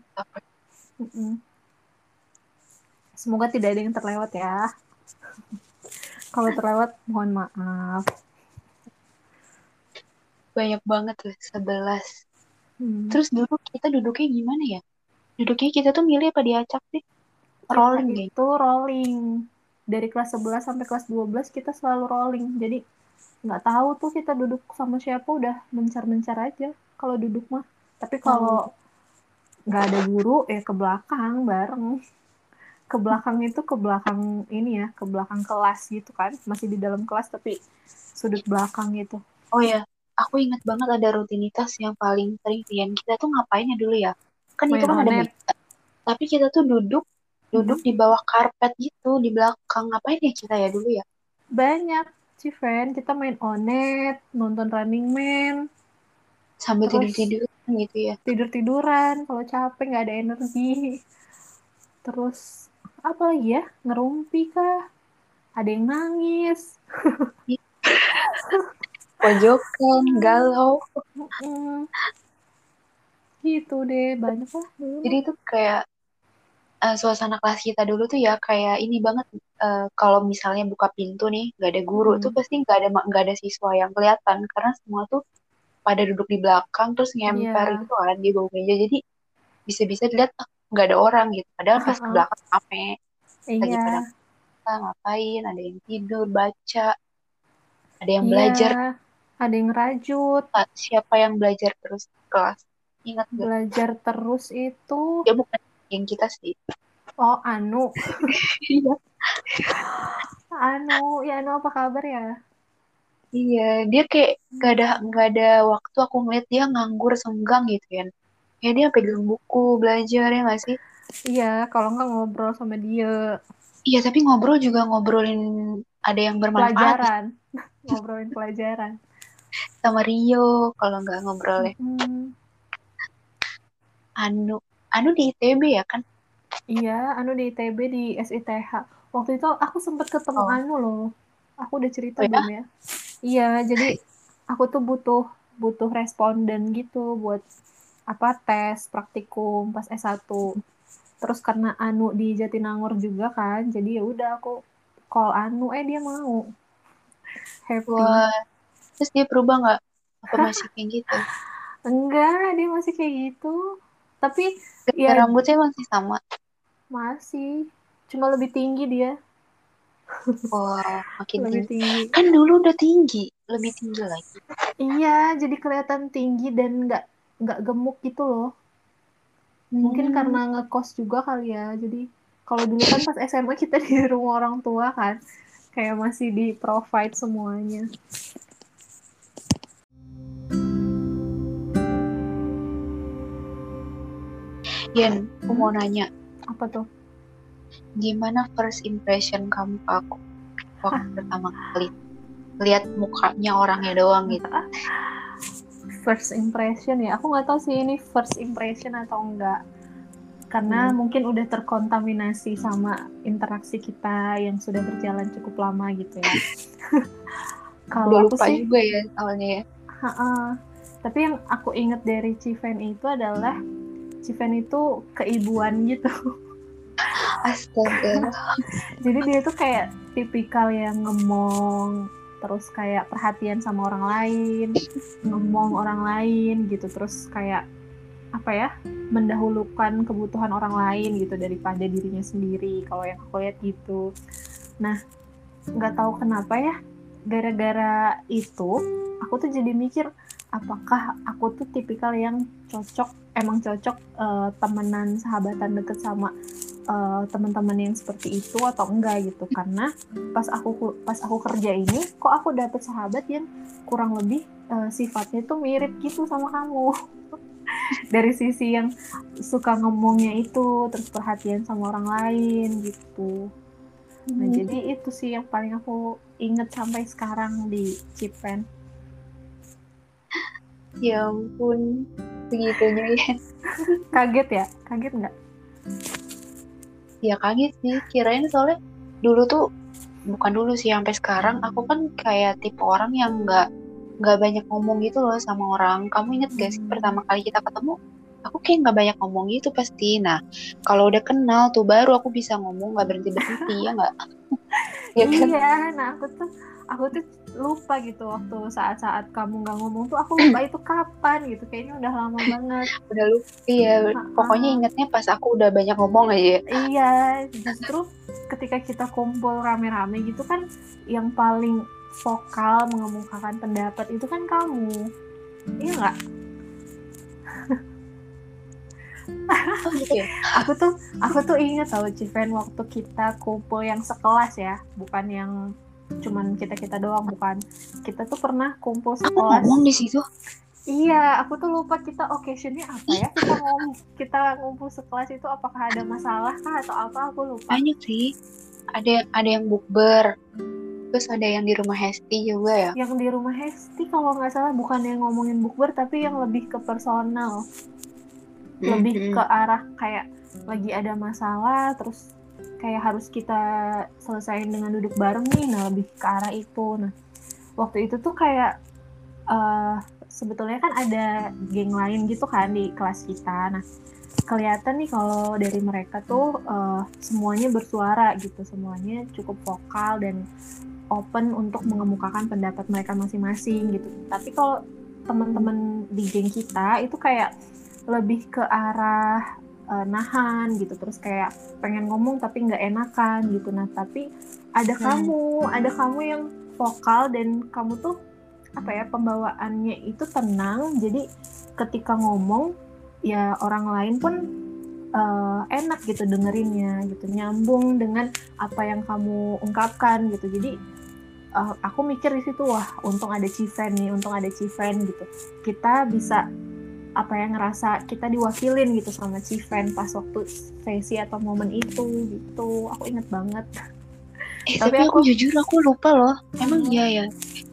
Uh-uh. Semoga tidak ada yang terlewat ya. Kalau terlewat mohon maaf. Banyak banget tuh sebelas. Hmm. Terus dulu kita duduknya gimana ya? Duduknya kita tuh milih apa diacak sih? Rolling gitu. Itu rolling. Dari kelas sebelas sampai kelas dua belas kita selalu rolling. Jadi nggak tahu tuh kita duduk sama siapa, udah mencar-mencar aja kalau duduk mah. Tapi kalau nggak ada guru ya ke belakang bareng. Ke belakang itu ke belakang ini ya, ke belakang kelas gitu kan. Masih di dalam kelas tapi sudut belakang gitu. Oh ya, aku ingat banget ada rutinitas yang paling sering Rian. Kita tuh ngapain ya dulu ya? Kan itu kan ada meja. Tapi kita tuh duduk Duduk di bawah karpet gitu, di belakang. Ngapain ya kita ya dulu ya? Banyak, Civen. Kita main onet, nonton Running Man. Sambil tidur-tiduran gitu ya? Tidur-tiduran, kalau capek nggak ada energi. Terus, apa lagi ya? Ngerumpi kah? Ada yang nangis. Pojokan, galau. Gitu deh, banyak lah. Jadi itu kayak... Uh, suasana kelas kita dulu tuh ya kayak ini banget, uh, kalau misalnya buka pintu nih nggak ada guru hmm. tuh pasti nggak ada nggak ada siswa yang kelihatan karena semua tuh pada duduk di belakang terus ngemper yeah. gitu kan di bawah meja, jadi bisa-bisa dilihat nggak ah, ada orang gitu padahal uh-huh. pas ke belakang rame yeah. lagi pada kita ngapain, ada yang tidur baca, ada yang yeah. belajar, ada yang rajut. Siapa yang belajar terus kelas? Ingat belajar gak? Terus itu ya bukan yang kita sih. Oh, Anu. Iya. Anu, ya Anu apa kabar ya? Iya, dia kayak gak ada gak ada waktu, aku ngeliat dia nganggur senggang gitu kan. Ya dia sampai pegang buku, belajar ya gak sih? Iya, kalau enggak ngobrol sama dia. Iya, tapi ngobrol juga ngobrolin ada yang bermanfaat. Pelajaran. Ngobrolin pelajaran. Sama Rio kalau enggak ngobrol ya. Hmm. Anu Anu di I T B ya kan? Iya, Anu di I T B di S I T H. Waktu itu aku sempat ketemu oh. Anu loh. Aku udah cerita oh, belum ya? Iya, jadi aku tuh butuh butuh responden gitu buat apa tes praktikum pas S satu. Terus karena Anu di Jatinangor juga kan, jadi ya udah aku call Anu, eh dia mau. Happy. Wah. Terus dia berubah nggak? Apa masih kayak gitu? Enggak, dia masih kayak gitu. Tapi ya, rambutnya masih sama. Masih. Cuma lebih tinggi dia. Wah, makin lebih tinggi. tinggi. Kan dulu udah tinggi, lebih tinggi lagi. Iya, jadi kelihatan tinggi dan nggak nggak gemuk gitu loh. Mungkin hmm. karena ngekos juga kali ya. Jadi kalau dulu kan pas S M A kita di rumah orang tua kan, kayak masih di provide semuanya. Yen, aku mau nanya. Apa tuh? Gimana first impression kamu ke aku waktu pertama kali lihat mukanya orangnya doang gitu? First impression ya, aku nggak tahu sih ini first impression atau enggak. Karena hmm. mungkin udah terkontaminasi sama interaksi kita yang sudah berjalan cukup lama gitu ya. Kalau aku sih juga ya awalnya ya. Uh, tapi yang aku inget dari Civen itu adalah Civen itu keibuan gitu. Astaga. Jadi dia tuh kayak tipikal yang ngemong, terus kayak perhatian sama orang lain, ngemong orang lain gitu, terus kayak apa ya, mendahulukan kebutuhan orang lain gitu daripada dirinya sendiri, kalau yang aku lihat gitu. Nah, nggak tahu kenapa ya, gara-gara itu aku tuh jadi mikir, apakah aku tuh tipikal yang cocok, emang cocok uh, temenan, sahabatan deket sama uh, teman-teman yang seperti itu atau enggak gitu. Karena pas aku pas aku kerja ini, kok aku dapet sahabat yang kurang lebih uh, sifatnya tuh mirip gitu sama kamu. Dari sisi yang suka ngomongnya itu, terus perhatian sama orang lain gitu. Nah hmm. jadi itu sih yang paling aku inget sampai sekarang di Cipen. Ya ampun, segitunya ya. Kaget ya? Kaget nggak? Ya kaget sih, kirain soalnya dulu tuh, bukan dulu sih, sampai sekarang aku kan kayak tipe orang yang nggak nggak banyak ngomong gitu loh sama orang. Kamu inget gak sih pertama kali kita ketemu, aku kayak nggak banyak ngomong gitu pasti. Nah, kalau udah kenal tuh baru aku bisa ngomong nggak berhenti berhenti ya nggak? Ya, kan? Iya. Nah aku tuh aku tuh lupa gitu waktu saat-saat kamu nggak ngomong tuh aku lupa itu kapan gitu. Kayaknya udah lama banget. Udah lupa. Iya. Uh-huh. Pokoknya ingetnya pas aku udah banyak ngomong aja. Iya. Justru ketika kita kumpul rame-rame gitu kan, yang paling vokal mengemukakan pendapat itu kan kamu, iya nggak? Oh, gitu. aku tuh aku tuh inget loh Civen, waktu kita kumpul yang sekelas ya, bukan yang cuman kita kita doang, bukan, kita tuh pernah kumpul sekelas. Aku ngomong di situ. Iya, aku tuh lupa kita occasionnya apa ya, kita ngomong, kita ngumpul sekelas itu apakah ada masalah kah atau apa, aku lupa. Banyak sih, ada ada yang bukber. Terus ada yang di rumah Hesti juga ya? Yang di rumah Hesti kalau nggak salah bukan yang ngomongin bukber, tapi yang lebih ke personal. Lebih mm-hmm. ke arah kayak lagi ada masalah, terus kayak harus kita selesain dengan duduk bareng nih, nah lebih ke arah itu. Nah, waktu itu tuh kayak, uh, sebetulnya kan ada geng lain gitu kan di kelas kita. Nah, kelihatan nih kalau dari mereka tuh uh, semuanya bersuara gitu, semuanya cukup vokal dan open untuk mengemukakan pendapat mereka masing-masing gitu. Tapi kalau teman-teman di geng kita itu kayak lebih ke arah uh, nahan gitu, terus kayak pengen ngomong tapi nggak enakan gitu. Nah tapi ada hmm. kamu, ada kamu yang vokal dan kamu tuh apa ya, pembawaannya itu tenang. Jadi ketika ngomong ya orang lain pun Uh, enak gitu dengerinnya gitu, nyambung dengan apa yang kamu ungkapkan gitu. Jadi uh, aku mikir di situ, wah untung ada Civen nih, untung ada Civen gitu, kita bisa apa yang ngerasa kita diwakilin gitu sama Civen pas waktu sesi atau momen itu gitu. Aku inget banget. Eh, tapi, tapi aku, aku jujur aku lupa loh. Emang hmm. iya ya?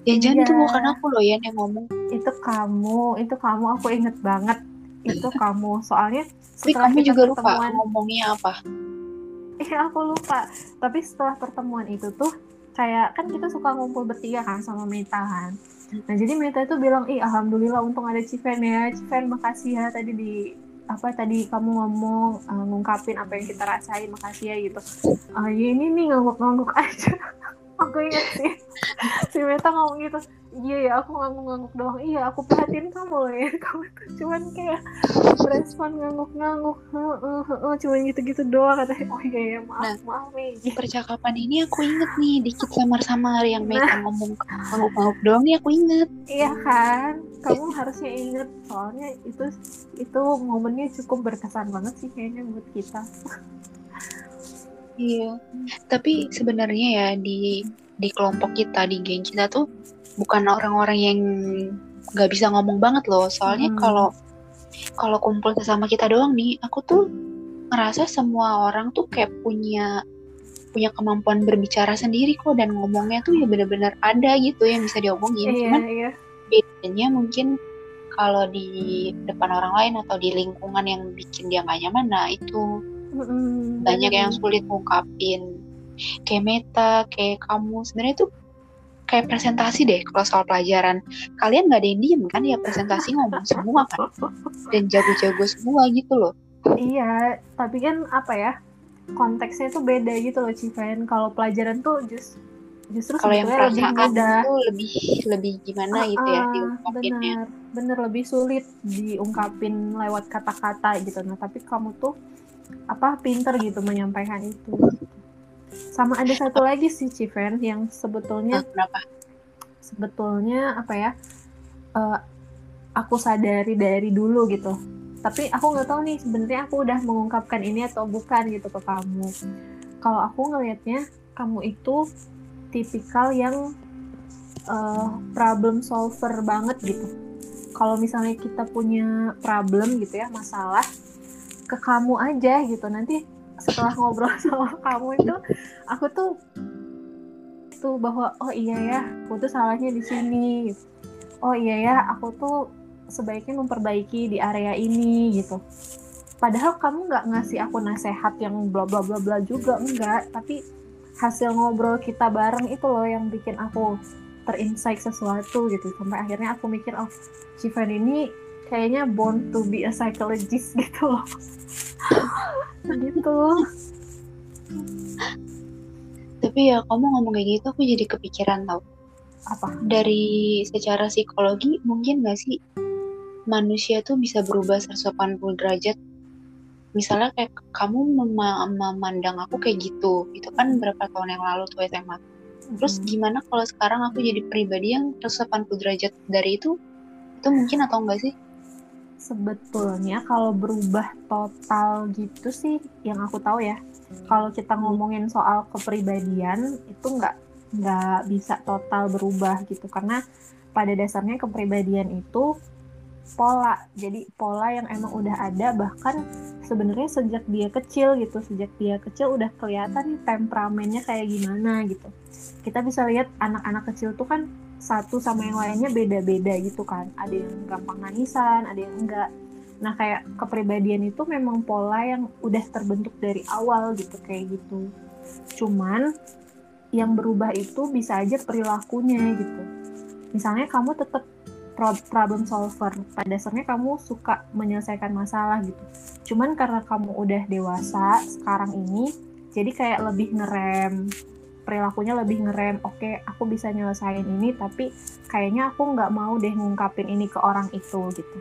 Ya jangan iya. Itu bukan aku loh ya yang ngomong. Itu kamu, itu kamu aku inget banget. Itu kamu, soalnya setelah kamu juga pertemuan, lupa ngomongnya apa? Iya aku lupa, tapi setelah pertemuan itu tuh kayak kan kita suka ngumpul bertiga kan sama Meta kan. Nah jadi Meta itu bilang, ih alhamdulillah untung ada Civen ya, Civen makasih ya tadi di apa tadi kamu ngomong uh, ngungkapin apa yang kita rasain, makasih ya gitu. Ah uh, ya ini nih ngangguk-ngangguk aja. Aku inget sih si Meta ngomong gitu. iya ya aku ngangguk-ngangguk doang, iya aku perhatiin kamu loh ya, kamu tuh cuman kayak berespon ngangguk-ngangguk, cuman gitu-gitu doang, katanya. Oh iya ya maaf nah, maaf nih. Percakapan ini aku inget nih dikit samar-samar yang nah. Mereka ngomong ngangguk-ngangguk doang nih aku inget. Iya kan, kamu harusnya inget soalnya itu itu momennya cukup berkesan banget sih kayaknya buat kita. Iya, tapi sebenarnya ya di di kelompok kita, di geng kita tuh bukan orang-orang yang nggak bisa ngomong banget loh. Soalnya kalau hmm. kalau kumpul sesama kita doang nih, aku tuh ngerasa semua orang tuh kayak punya punya kemampuan berbicara sendiri kok, dan ngomongnya tuh ya benar-benar ada gitu yang bisa diomongin. Iya, cuman iya. bedanya mungkin kalau di depan orang lain atau di lingkungan yang bikin dia nggak nyaman, nah itu. Mm-hmm. Banyak yang sulit ngungkapin, kayak Meta, kayak kamu. Sebenarnya tuh kayak presentasi deh kalau soal pelajaran. Kalian nggak ada yang diem kan ya, presentasi ngomong semua kan, dan jago-jago semua gitu loh. Iya, tapi kan apa ya, konteksnya tuh beda gitu loh Cifen. Kalau pelajaran tuh just, justru kalau yang perasaan tuh lebih lebih gimana uh-uh, gitu ya diungkapinnya. Bener, bener lebih sulit diungkapin lewat kata-kata gitu. Nah tapi kamu tuh apa pinter gitu menyampaikan itu. Sama ada satu lagi sih Cifen yang sebetulnya kenapa? Sebetulnya apa ya? Uh, aku sadari dari dulu gitu. Tapi aku nggak tahu nih sebenarnya aku udah mengungkapkan ini atau bukan gitu ke kamu. Kalau aku ngelihatnya kamu itu tipikal yang uh, problem solver banget gitu. Kalau misalnya kita punya problem gitu ya, masalah ke kamu aja gitu, nanti setelah ngobrol sama kamu itu aku tuh tuh bahwa oh iya ya aku tuh salahnya di sini, oh iya ya aku tuh sebaiknya memperbaiki di area ini gitu. Padahal kamu nggak ngasih aku nasehat yang bla bla bla bla juga, enggak, tapi hasil ngobrol kita bareng itu loh yang bikin aku terinsight sesuatu gitu, sampai akhirnya aku mikir oh Cifen ini kayaknya born to be a psychologist gitu loh. Gitu. Tapi ya kamu ngomong kayak gitu aku jadi kepikiran tau. Apa? Dari secara psikologi mungkin gak sih manusia tuh bisa berubah seratus delapan puluh derajat. Misalnya kayak kamu mem- memandang aku kayak gitu. Itu kan berapa tahun yang lalu tuh S M A. Terus gimana kalau sekarang aku jadi pribadi yang seratus delapan puluh derajat dari itu? Itu mungkin atau enggak sih? Sebetulnya kalau berubah total gitu sih yang aku tahu ya, kalau kita ngomongin soal kepribadian itu nggak nggak bisa total berubah gitu, karena pada dasarnya kepribadian itu pola, jadi pola yang emang udah ada, bahkan sebenarnya sejak dia kecil gitu, sejak dia kecil udah kelihatan nih temperamennya kayak gimana gitu. Kita bisa lihat anak-anak kecil tuh kan satu sama yang lainnya beda-beda gitu kan, ada yang gampang nangisan, ada yang enggak. Nah kayak kepribadian itu memang pola yang udah terbentuk dari awal gitu, kayak gitu. Cuman yang berubah itu bisa aja perilakunya gitu. Misalnya kamu tetap problem solver, pada dasarnya kamu suka menyelesaikan masalah gitu, cuman karena kamu udah dewasa sekarang ini, jadi kayak lebih ngerem, perilakunya lebih ngerem. Oke, aku bisa nyelesain ini, tapi kayaknya aku nggak mau deh ngungkapin ini ke orang itu gitu.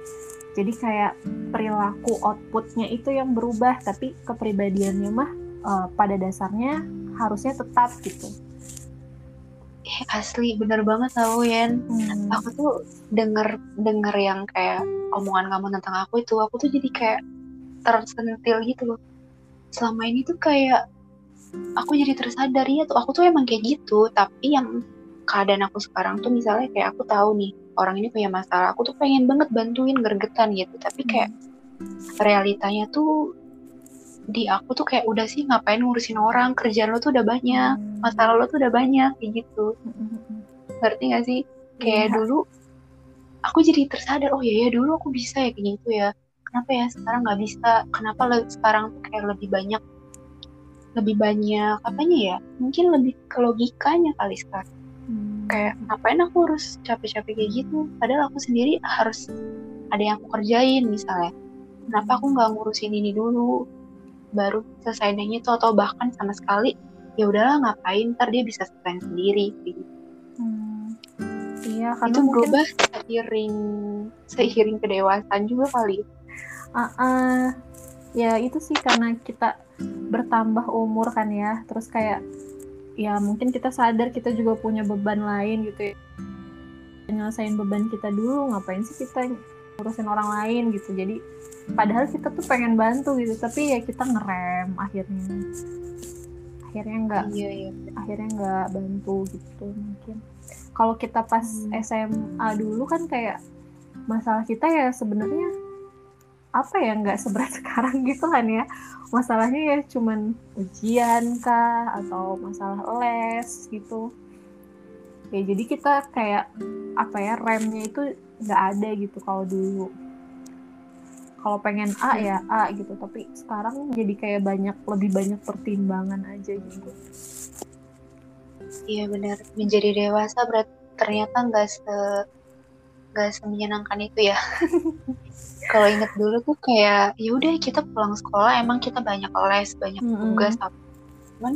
Jadi kayak perilaku outputnya itu yang berubah, tapi kepribadiannya mah uh, pada dasarnya harusnya tetap gitu. Eh asli bener banget tau Yen. Hmm. Aku tuh denger denger yang kayak omongan kamu tentang aku itu, aku tuh jadi kayak tersentil gitu loh. Selama ini tuh kayak aku jadi tersadar ya tuh, aku tuh emang kayak gitu. Tapi yang keadaan aku sekarang tuh misalnya kayak aku tahu nih orang ini punya masalah, aku tuh pengen banget bantuin, gergetan gitu. Tapi kayak realitanya tuh di aku tuh kayak udah sih ngapain ngurusin orang, kerjaan lo tuh udah banyak, masalah lo tuh udah banyak kayak gitu. Ngerti gak sih? Kayak ya. Dulu aku jadi tersadar, oh iya ya dulu aku bisa ya kayak gitu ya. Kenapa ya sekarang gak bisa? Kenapa le- sekarang tuh kayak lebih banyak lebih banyak apanya ya, mungkin lebih ke logikanya kali sekarang. Hmm. Kayak ngapain aku harus capek-capek kayak gitu, padahal aku sendiri harus ada yang aku kerjain misalnya. Kenapa aku nggak ngurusin ini dulu baru selesai dengan itu, atau bahkan sama sekali ya udahlah ngapain ntar dia bisa selesai sendiri gitu. Hmm. Iya, karena itu berubah seiring seiring kedewasaan juga kali. Uh, uh, ya itu sih karena kita bertambah umur kan ya, terus kayak ya mungkin kita sadar kita juga punya beban lain gitu ya. Nyelesain beban kita dulu, ngapain sih kita ngurusin orang lain gitu. Jadi padahal kita tuh pengen bantu gitu, tapi ya kita ngerem akhirnya. Akhirnya nggak, iya, iya. akhirnya nggak bantu gitu mungkin. Kalau kita pas hmm. S M A dulu kan kayak masalah kita ya sebenarnya apa ya, nggak seberat sekarang gitu kan ya. Masalahnya ya cuman ujian kah atau masalah les gitu. Ya jadi kita kayak apa ya, remnya itu nggak ada gitu kalau dulu. Kalau pengen A ya A gitu, tapi sekarang jadi kayak banyak, lebih banyak pertimbangan aja gitu. Iya benar, menjadi dewasa berarti ternyata nggak se nggak semenyenangkan itu ya. Kalau inget dulu tuh kayak ya udah kita pulang sekolah emang kita banyak les, banyak tugas, mm-hmm. cuman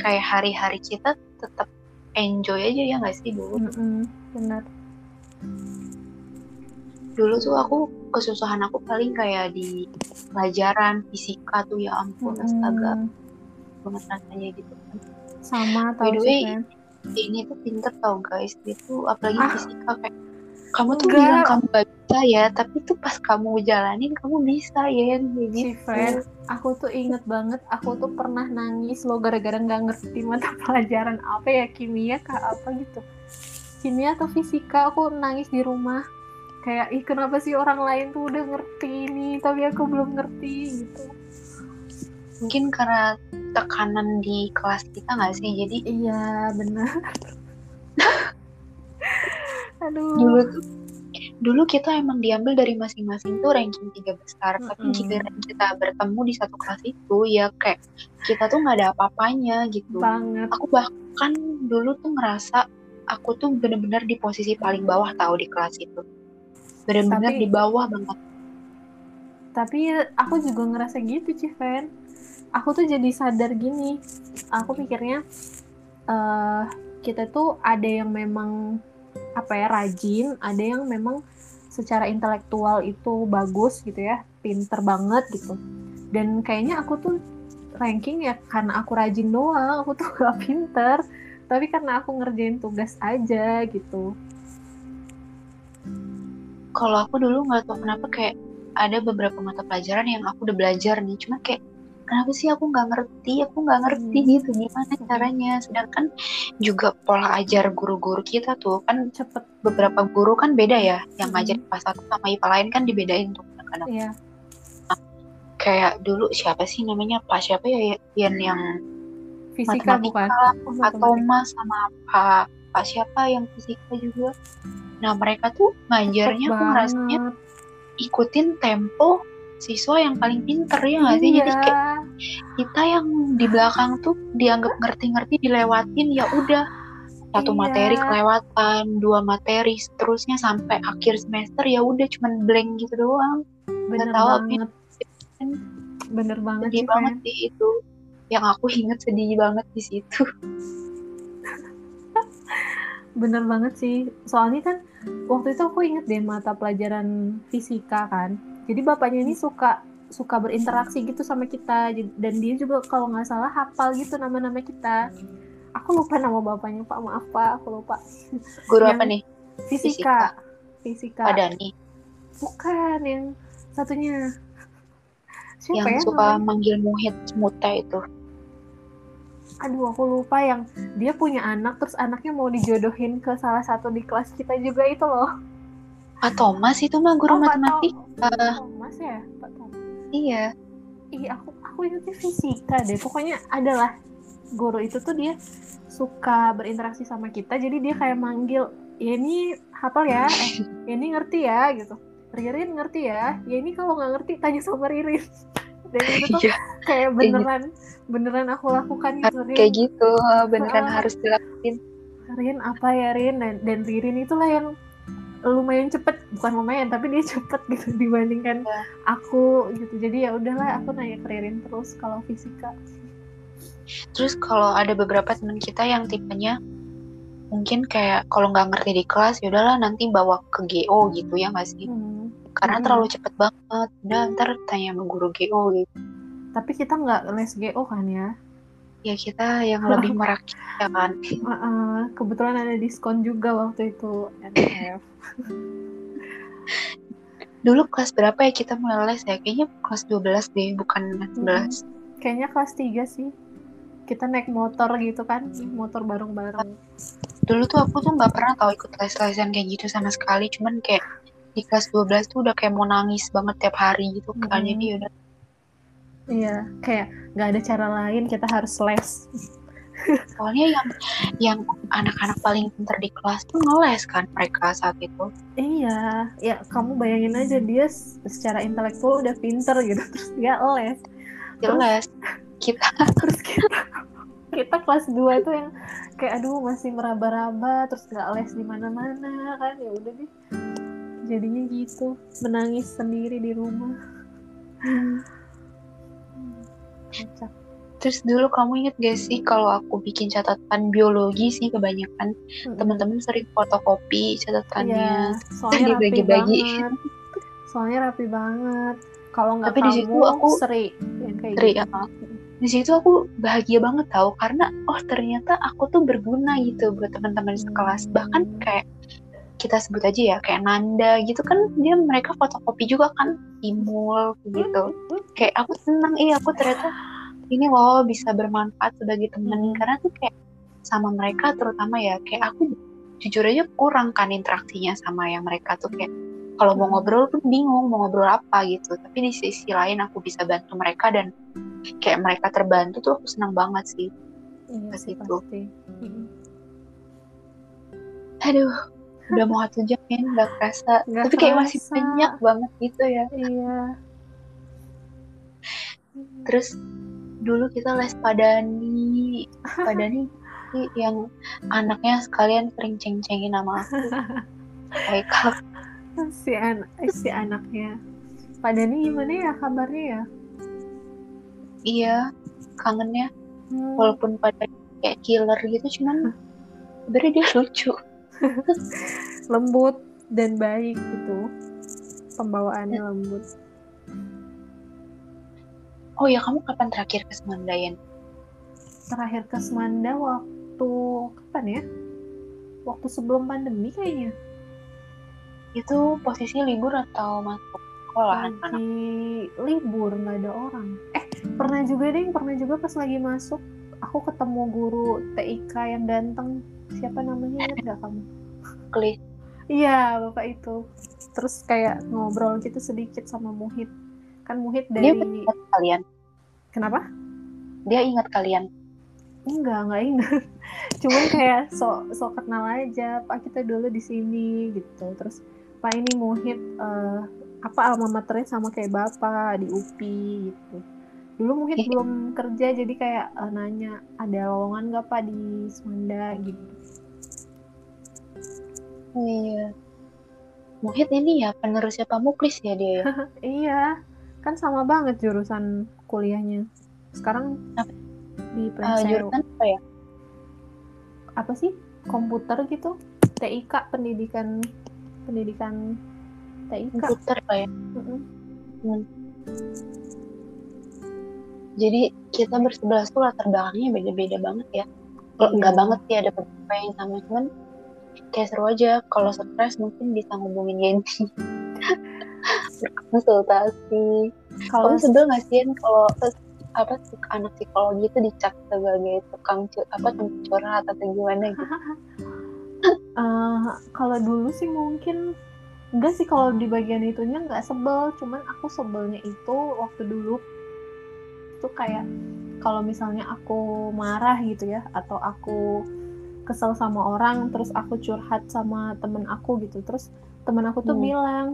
kayak hari-hari kita tetap enjoy aja ya nggak sih dulu. Mm-hmm. Benar. Dulu tuh aku kesusahan aku paling kayak di pelajaran fisika tuh, ya ampun hmm. astaga banget rasanya gitu kan. Sama tau sih ini tuh pinter tau guys, itu apalagi ah. fisika kayak kamu tuh Enggak. bilang kamu gak bisa ya, tapi tuh pas kamu jalanin kamu bisa ya ini. Gitu. Aku tuh inget banget, aku tuh pernah nangis lo gara-gara nggak ngerti mata pelajaran apa ya, kimia kah apa gitu, kimia atau fisika, aku nangis di rumah. Kayak, ih kenapa sih orang lain tuh udah ngerti nih, tapi aku belum ngerti gitu. Mungkin karena tekanan di kelas kita gak sih, jadi... Iya, benar. Aduh. Dulu tuh, dulu kita emang diambil dari masing-masing tuh ranking tiga besar, mm-hmm. tapi giliran kita bertemu di satu kelas itu, ya kayak kita tuh gak ada apa-apanya gitu. Banget. Aku bahkan dulu tuh ngerasa, aku tuh bener-bener di posisi paling bawah tau di kelas itu. Benar-benar di bawah banget. Tapi aku juga ngerasa gitu, Cifen. Aku tuh jadi sadar gini. Aku pikirnya uh, kita tuh ada yang memang apa ya rajin, ada yang memang secara intelektual itu bagus gitu ya, pinter banget gitu. Dan kayaknya aku tuh ranking ya karena aku rajin doang, aku tuh gak pinter. Tapi karena aku ngerjain tugas aja gitu. Kalau aku dulu nggak tahu kenapa kayak ada beberapa mata pelajaran yang aku udah belajar nih, cuma kayak kenapa sih aku nggak ngerti, aku nggak ngerti hmm. gitu gimana caranya. Sedangkan juga pola ajar guru-guru kita tuh kan cepet, beberapa guru kan beda ya, yang ngajar hmm. I P A satu sama I P A lain kan dibedain tuh kadang-kadang. Yeah. Nah, kayak dulu siapa sih namanya Pak siapa ya yang yang fisika bukan atau Mas sama Pak Pak siapa yang fisika juga. Nah mereka tuh ngajarnya aku ngerasanya ikutin tempo siswa yang paling pinter ya nggak sih, iya. Jadi kayak kita yang di belakang tuh dianggap ngerti-ngerti dilewatin, ya udah satu iya. materi kelewatan, dua materi seterusnya sampai akhir semester ya udah cuman blank gitu doang. Bener nggak tahu banget. Apa bener banget sedih sih, banget sih itu yang aku ingat, sedih banget di situ. Bener banget sih, soalnya kan waktu itu aku inget deh mata pelajaran fisika kan, jadi bapaknya ini suka suka berinteraksi gitu sama kita, dan dia juga kalau nggak salah hafal gitu nama-nama kita. Aku lupa nama bapaknya Pak, maaf Pak, aku lupa. Guru yang apa nih? Fisika. Fisika. Ada nih. Bukan yang satunya. Siapa yang ya, suka namanya? Manggil Muhit Muta itu. Aduh aku lupa, yang dia punya anak terus anaknya mau dijodohin ke salah satu di kelas kita juga itu loh. Pak Thomas itu mah guru oh, matematika. Pak Thomas ya, Pak Thomas. Iya. Ih aku aku ingatnya fisika deh. Pokoknya adalah guru itu tuh dia suka berinteraksi sama kita, jadi dia kayak manggil, ya ini hafal ya, eh ya ini ngerti ya gitu. Ririn ngerti ya, ya ini kalau nggak ngerti tanya sama Ririn. Dan itu tuh ya, kayak beneran ya. beneran aku lakukan gitu, Rin. Kayak gitu, beneran ah, harus dilakuin. Rin apa ya Rin, dan, dan Ririn itulah yang lumayan cepet, bukan lumayan tapi dia cepet gitu dibandingkan ya. aku gitu. Jadi ya udahlah aku nanya ke Ririn terus kalau fisika. Terus kalau ada beberapa teman kita yang tipenya mungkin kayak kalau nggak ngerti di kelas yaudahlah nanti bawa ke G O gitu ya nggak sih? Hmm. Karena hmm. terlalu cepet banget. Udah ntar tanya sama guru G O gitu. Tapi kita nggak les G O kan ya? Ya kita yang lebih merakit kan. Uh-uh. Kebetulan ada diskon juga waktu itu N F. Dulu kelas berapa ya kita mulai les ya? Kayaknya kelas dua belas deh, bukan sebelas. Hmm. Kayaknya kelas tiga sih. Kita naik motor gitu kan, motor bareng-bareng. Dulu tuh aku tuh gak pernah tau ikut les-lesan kayak gitu sama sekali. Cuman kayak di kelas dua belas tuh udah kayak mau nangis banget tiap hari gitu. Hmm. Kayaknya ini udah iya, kayak nggak ada cara lain, kita harus les. Soalnya yang yang anak-anak paling pintar di kelas tuh ngeles kan mereka saat itu. Iya, ya kamu bayangin aja dia secara intelektual udah pintar gitu, terus dia les. Jelas. Kita terus kita kita kelas dua tuh yang kayak aduh masih meraba-raba, terus nggak les di mana-mana kan, ya udah deh. Jadinya gitu, menangis sendiri di rumah. Terus dulu kamu inget gak sih kalau aku bikin catatan biologi sih kebanyakan hmm. teman-teman sering fotokopi catatannya, yeah, soalnya rapi banget, soalnya rapi banget. Kalau nggak kamu disitu aku seri, seri ya. Di situ aku bahagia banget tau karena oh ternyata aku tuh berguna gitu buat teman-teman sekelas. Bahkan kayak kita sebut aja ya kayak Nanda gitu kan, dia mereka fotokopi juga kan timul gitu. Kayak aku senang, iya aku ternyata ini loh bisa bermanfaat sebagai teman, karena tuh kayak sama mereka terutama ya kayak aku jujur aja kurang kan interaksinya sama yang mereka tuh, kayak kalau mau ngobrol pun bingung mau ngobrol apa gitu. Tapi di sisi lain aku bisa bantu mereka dan kayak mereka terbantu tuh aku senang banget sih pas iya, itu. Aduh. Udah mau satu jam kan, gak kerasa. Gak tapi kayak kerasa. Masih banyak banget gitu ya. Iya. Terus dulu kita les Padani. Padani yang anaknya sekalian sering ceng-cengin sama aku. Haikal. Si, an- si anaknya. Padani gimana ya kabarnya ya? Iya, kangennya. Hmm. Walaupun Padani kayak killer gitu, cuman sebenernya dia lucu. Lembut dan baik gitu, pembawaannya lembut. Oh ya, kamu kapan terakhir ke Semandayan? Terakhir ke Semanda waktu kapan ya? Waktu sebelum pandemi kayaknya. Itu posisi libur atau masuk sekolah? Lagi libur, nggak ada orang. Eh pernah juga deh, pernah juga pas lagi masuk aku ketemu guru T I K yang ganteng. Siapa namanya, ingat gak kamu? Klik. Iya, bapak itu. Terus kayak ngobrol gitu sedikit sama Muhid. Kan Muhid dari... Dia ingat kalian? Kenapa? Dia ingat kalian? Enggak, enggak ingat. Cuman kayak sok so kenal aja. Pak, kita dulu di sini gitu. Terus, Pak ini Muhid, uh, apa alma maternya sama kayak bapak di U P I gitu. Dulu Muhid belum kerja, jadi kayak uh, nanya, ada lowongan gak Pak di Semanda gitu. Iya. Muhid ini ya penerusnya Pak Muklis ya dia. Iya. Kan sama banget jurusan kuliahnya. Sekarang apa? Di Prenseru. Uh, jurusan apa ya? Apa sih? Komputer gitu. T I K, pendidikan pendidikan T I K. Komputer Pak ya. Mm-hmm. Hmm. Jadi kita bersebelas tuh latar belakangnya beda-beda banget ya. Kalau enggak banget sih ada beberapa yang sama, cuman kayak seru aja. Kalau stres mungkin bisa ngubungin Yenti. Berkonsultasi. Kamu sebel nggak sih kalau apa anak psikologi itu dicap sebagai tukang cur, apa tukang curhat atau gimana gitu? uh, kalau dulu sih mungkin enggak sih, kalau di bagian itunya nggak sebel. Cuman aku sebelnya itu waktu dulu tuh kayak kalau misalnya aku marah gitu ya, atau aku kesel sama orang, terus aku curhat sama temen aku gitu, terus temen aku tuh hmm. bilang,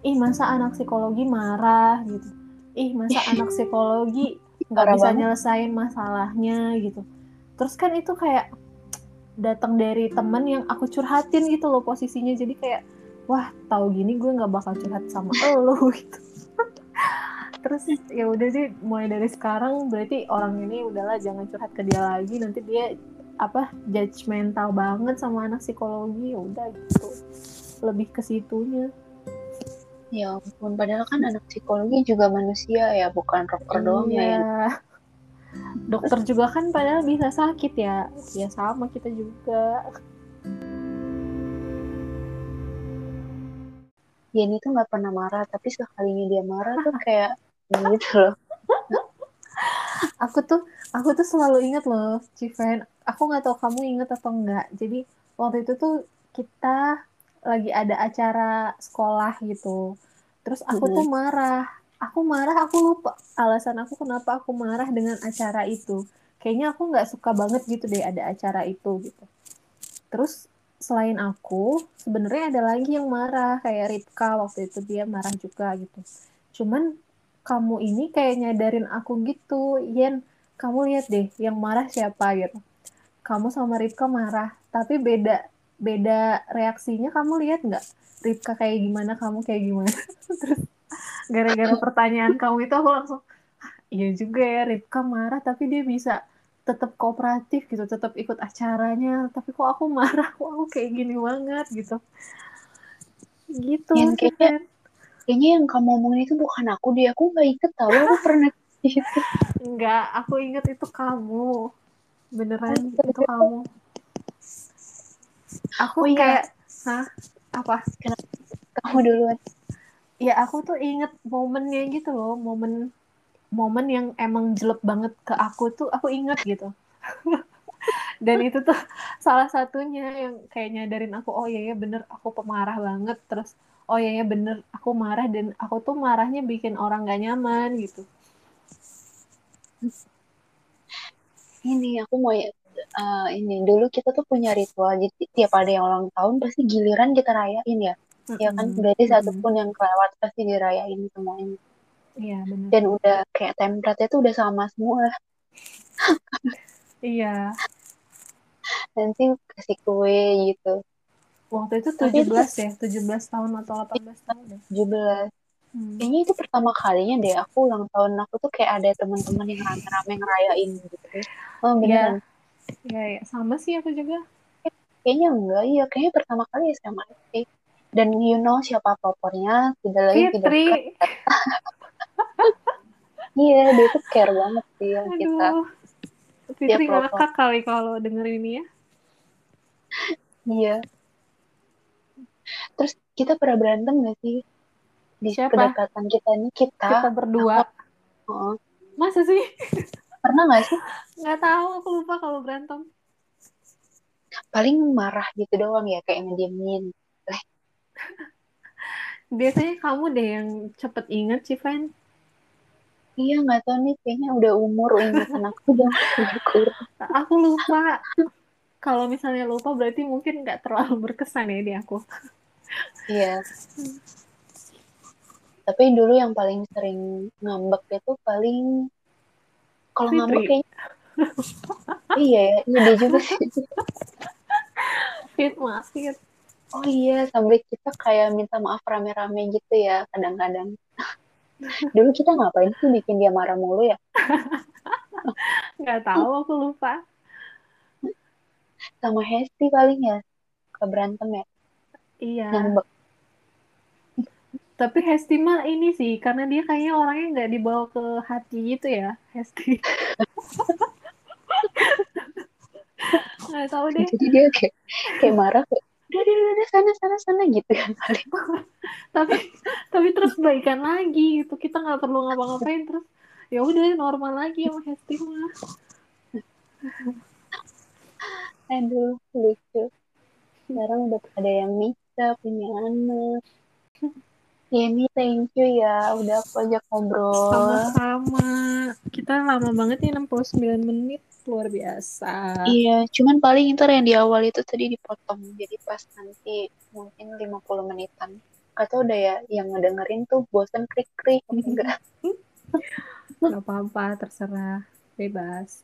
ih masa anak psikologi marah gitu, ih masa anak psikologi nggak bisa banget nyelesain masalahnya gitu. Terus kan itu kayak datang dari temen yang aku curhatin gitu loh posisinya, jadi kayak wah tahu gini gue nggak bakal curhat sama lo gitu. Terus ya udah sih mulai dari sekarang berarti orang ini udahlah jangan curhat ke dia lagi, nanti dia apa judgmental banget sama anak psikologi, udah gitu lebih ke situnya. Ya ampun, padahal kan anak psikologi juga manusia ya, bukan dokter doang ya. Dokter juga kan padahal bisa sakit ya, ya sama kita juga. Yeni tuh nggak pernah marah, tapi sekalinya dia marah tuh kayak gitu loh. Aku tuh, aku tuh selalu ingat loh, Cifen. Aku nggak tahu kamu ingat atau enggak. Jadi waktu itu tuh kita lagi ada acara sekolah gitu. Terus aku tuh marah. Aku marah, aku lupa alasan aku kenapa aku marah dengan acara itu. Kayaknya aku nggak suka banget gitu deh ada acara itu gitu. Terus selain aku, sebenarnya ada lagi yang marah, kayak Ripka waktu itu dia marah juga gitu. Cuman kamu ini kayak nyadarin aku gitu, Yen, kamu lihat deh yang marah siapa gitu. Kamu sama Ripka marah, tapi beda beda reaksinya, kamu lihat nggak? Ripka kayak gimana, kamu kayak gimana? Terus gara-gara pertanyaan kamu itu aku langsung, ah, iya juga ya Ripka marah, tapi dia bisa tetap kooperatif gitu, tetap ikut acaranya, tapi kok aku marah, kok aku kayak gini banget gitu. Gitu. Yang kayaknya, kayaknya yang kamu omongin itu bukan aku deh, aku gak inget tau, aku pernah gitu. Enggak, aku inget itu kamu. Beneran itu kamu. Aku oh, kayak, iya. Hah? Apa? Kenapa? Kamu duluan. Ya aku tuh inget momennya gitu loh, momen momen yang emang jelek banget ke aku tuh aku inget gitu. Dan itu tuh salah satunya yang kayak nyadarin aku, oh iya ya bener aku pemarah banget. Terus oh iya ya bener aku marah, dan aku tuh marahnya bikin orang gak nyaman gitu. Ini aku mau uh, ini dulu kita tuh punya ritual, jadi tiap ada yang ulang tahun pasti giliran kita rayain ya. Mm-hmm. Ya kan, berarti mm-hmm. satupun yang kelewat pasti dirayain semua ini. Iya, benar. Dan udah kayak template-nya tuh udah sama semua. Iya. Nanti kasih kue gitu. Waktu itu tujuh belas ya, tujuh belas tahun atau delapan belas tahun ya? tujuh belas. Hmm. Kayaknya itu pertama kalinya deh aku ulang tahun aku tuh kayak ada teman-teman yang rame-rame ngerayain gitu. Oh, beneran. Iya, ya, ya. Sama sih aku juga. Kayaknya enggak, iya. Kayaknya pertama kali sama sih. Dan you know siapa popornya, tidak lagi tidak dekat. Iya, dia tuh care banget sih yang kita. Fitri ngakak kali kalau dengerin ini ya. Iya. Terus kita pernah berantem gak sih? Di siapa? Kedekatan kita ini kita. Kita berdua. Aku, oh. Masa sih? Pernah gak sih? Gak tahu, aku lupa kalau berantem. Paling marah gitu doang ya, kayak ngediemin. Biasanya kamu deh yang cepet inget sih, Fan. Iya, nggak tahu nih, kayaknya udah umur ingatan aku udah berkurang. Aku lupa. Kalau misalnya lupa berarti mungkin nggak terlalu berkesan ya di aku. Iya. Tapi dulu yang paling sering ngambek itu paling kalau ngambek kayaknya. Iya ya, ini dia juga sih. Fit maaf ya. Oh iya, sampai kita kayak minta maaf rame-rame gitu ya, kadang-kadang. Dulu kita ngapain sih bikin dia marah mulu ya? Nggak tahu, aku lupa. Sama Hesti paling ya, ke berantem ya? Iya. Ngambek. Tapi Hesti mah ini sih, karena dia kayaknya orangnya nggak dibawa ke hati gitu ya, Hesti. Nggak tahu deh. Jadi dia kayak, kayak marah kayak, udah, udah, udah, sana, sana, sana, gitu kan paling. tapi, tapi terus baikan lagi, gitu. Kita nggak perlu ngapa-ngapain, terus ya udah normal lagi sama Hesti mah. Aduh, lucu. Sekarang udah ada yang bisa, punya anak. Yeni, thank you ya. Udah aku ajak ngobrol. Sama-sama. Kita lama banget nih, enam puluh sembilan menit. Luar biasa. Iya, cuman paling ntar yang di awal itu tadi dipotong. Jadi pas nanti mungkin lima puluh menitan. Atau udah ya yang ngedengerin tuh bosan krik-krik. Enggak apa-apa, terserah. Bebas.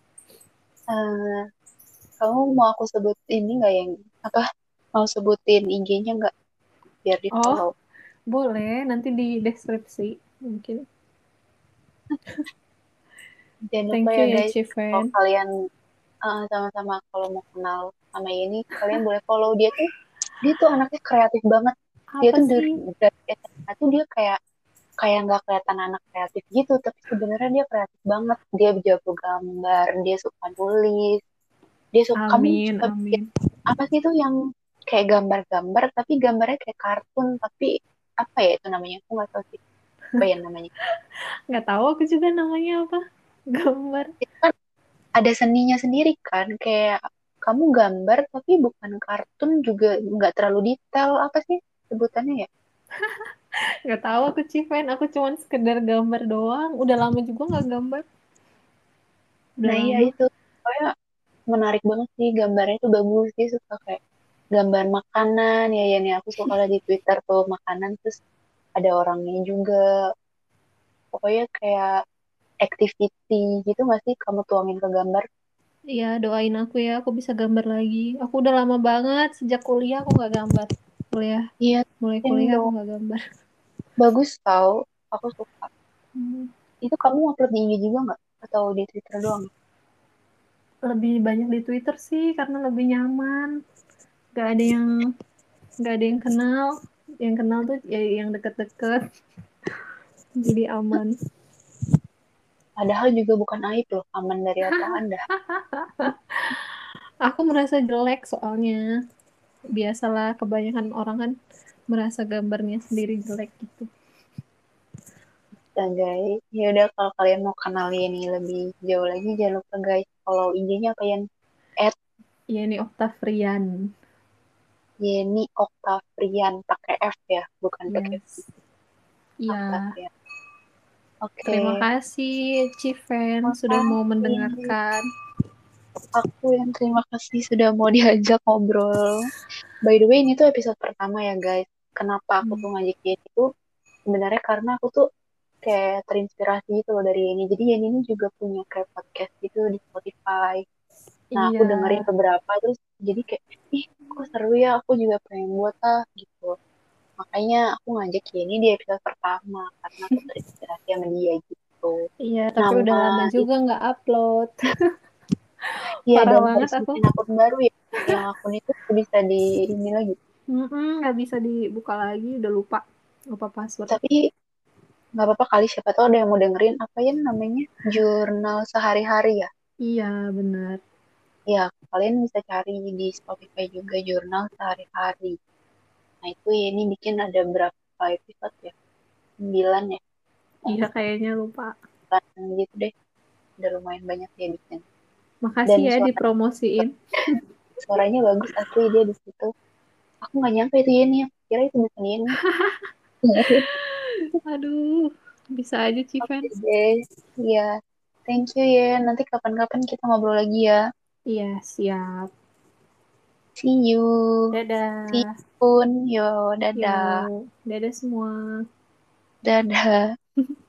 Uh, kamu mau aku sebut ini gak yang apa? Mau sebutin I G-nya gak? Biar di follow. Oh, boleh. Nanti di deskripsi mungkin. Jangan lupa ya guys, kalau kalian uh, sama-sama kalau mau kenal sama ini kalian boleh follow dia tuh. Dia tuh anaknya kreatif banget. Apa dia tuh dari, dari S M A tuh dia kayak kayak nggak kelihatan anak kreatif gitu, tapi sebenarnya dia kreatif banget. Dia jago gambar, dia suka nulis, dia suka amin, suka amin. Apa sih tuh yang kayak gambar-gambar tapi gambarnya kayak kartun, tapi apa ya itu namanya, aku nggak tahu sih apa yang namanya. Nggak tahu aku juga namanya apa gambar. Kan ada seninya sendiri kan, kayak kamu gambar tapi bukan kartun juga nggak terlalu detail, apa sih sebutannya ya? Nggak tahu aku Civen, aku cuman sekedar gambar doang. Udah lama juga nggak gambar. Udah nah lama. Iya itu, kayak menarik banget sih gambarnya tuh bagus sih, suka kayak gambar makanan ya ya nih aku suka lah di Twitter tuh makanan, terus ada orangnya juga, pokoknya kayak activity gitu nggak sih kamu tuangin ke gambar? Iya doain aku ya aku bisa gambar lagi. Aku udah lama banget sejak kuliah aku nggak gambar kuliah. Iya mulai kuliah aku nggak gambar. Bagus tau, aku suka. Hmm. Itu kamu upload di I G juga nggak atau di Twitter doang? Lebih banyak di Twitter sih karena lebih nyaman. Gak ada yang gak ada yang kenal, yang kenal tuh ya yang deket-deket, jadi aman. Padahal juga bukan aib loh, aman dari apa Anda? Aku merasa jelek soalnya, biasalah kebanyakan orang kan merasa gambarnya sendiri jelek gitu. Dan guys, ya udah kalau kalian mau kenal ini lebih jauh lagi jangan lupa guys follow I G-nya apa yang at Yeni Octavian. Yeni Octavian pakai F ya, bukan pakai S. Iya. Oke. Terima kasih Civen sudah mau mendengarkan. Aku yang terima kasih sudah mau diajak ngobrol. By the way, ini tuh episode pertama ya, guys. Kenapa aku hmm. tuh ngajak Yeni itu sebenarnya karena aku tuh kayak terinspirasi gitu loh dari Yeni. Jadi Yeni ini juga punya kayak podcast gitu di Spotify. Nah iya. Aku dengerin beberapa terus jadi kayak ih kok seru ya aku juga pengen buat ah gitu, makanya aku ngajak Yeni di episode pertama karena aku terinspirasi sama dia gitu. Iya tapi nama, udah lama juga nggak upload. Iya parah banget aku. Akun baru ya yang akun itu bisa di ini lagi nggak bisa dibuka lagi, udah lupa lupa password. Tapi nggak apa-apa kali, siapa tahu ada yang mau dengerin apa ya namanya jurnal sehari-hari ya. Iya benar. Ya, kalian bisa cari di Spotify juga jurnal sehari-hari. Nah itu ya, ini bikin ada berapa episode ya? sembilan ya? Iya kayaknya lupa. Dan gitu deh, udah lumayan banyak ya bikin. Makasih dan ya suaranya, dipromosiin. Suaranya bagus asli dia di situ. Aku nggak nyangka itu Yeni, aku kira itu bukan Yeni. Aduh, bisa aja Civen. Okay, iya, thank you ya. Nanti kapan-kapan kita ngobrol lagi ya. Iya, siap. See you. Dadah. See you. Yo, dadah. Yo, dadah semua. Dadah.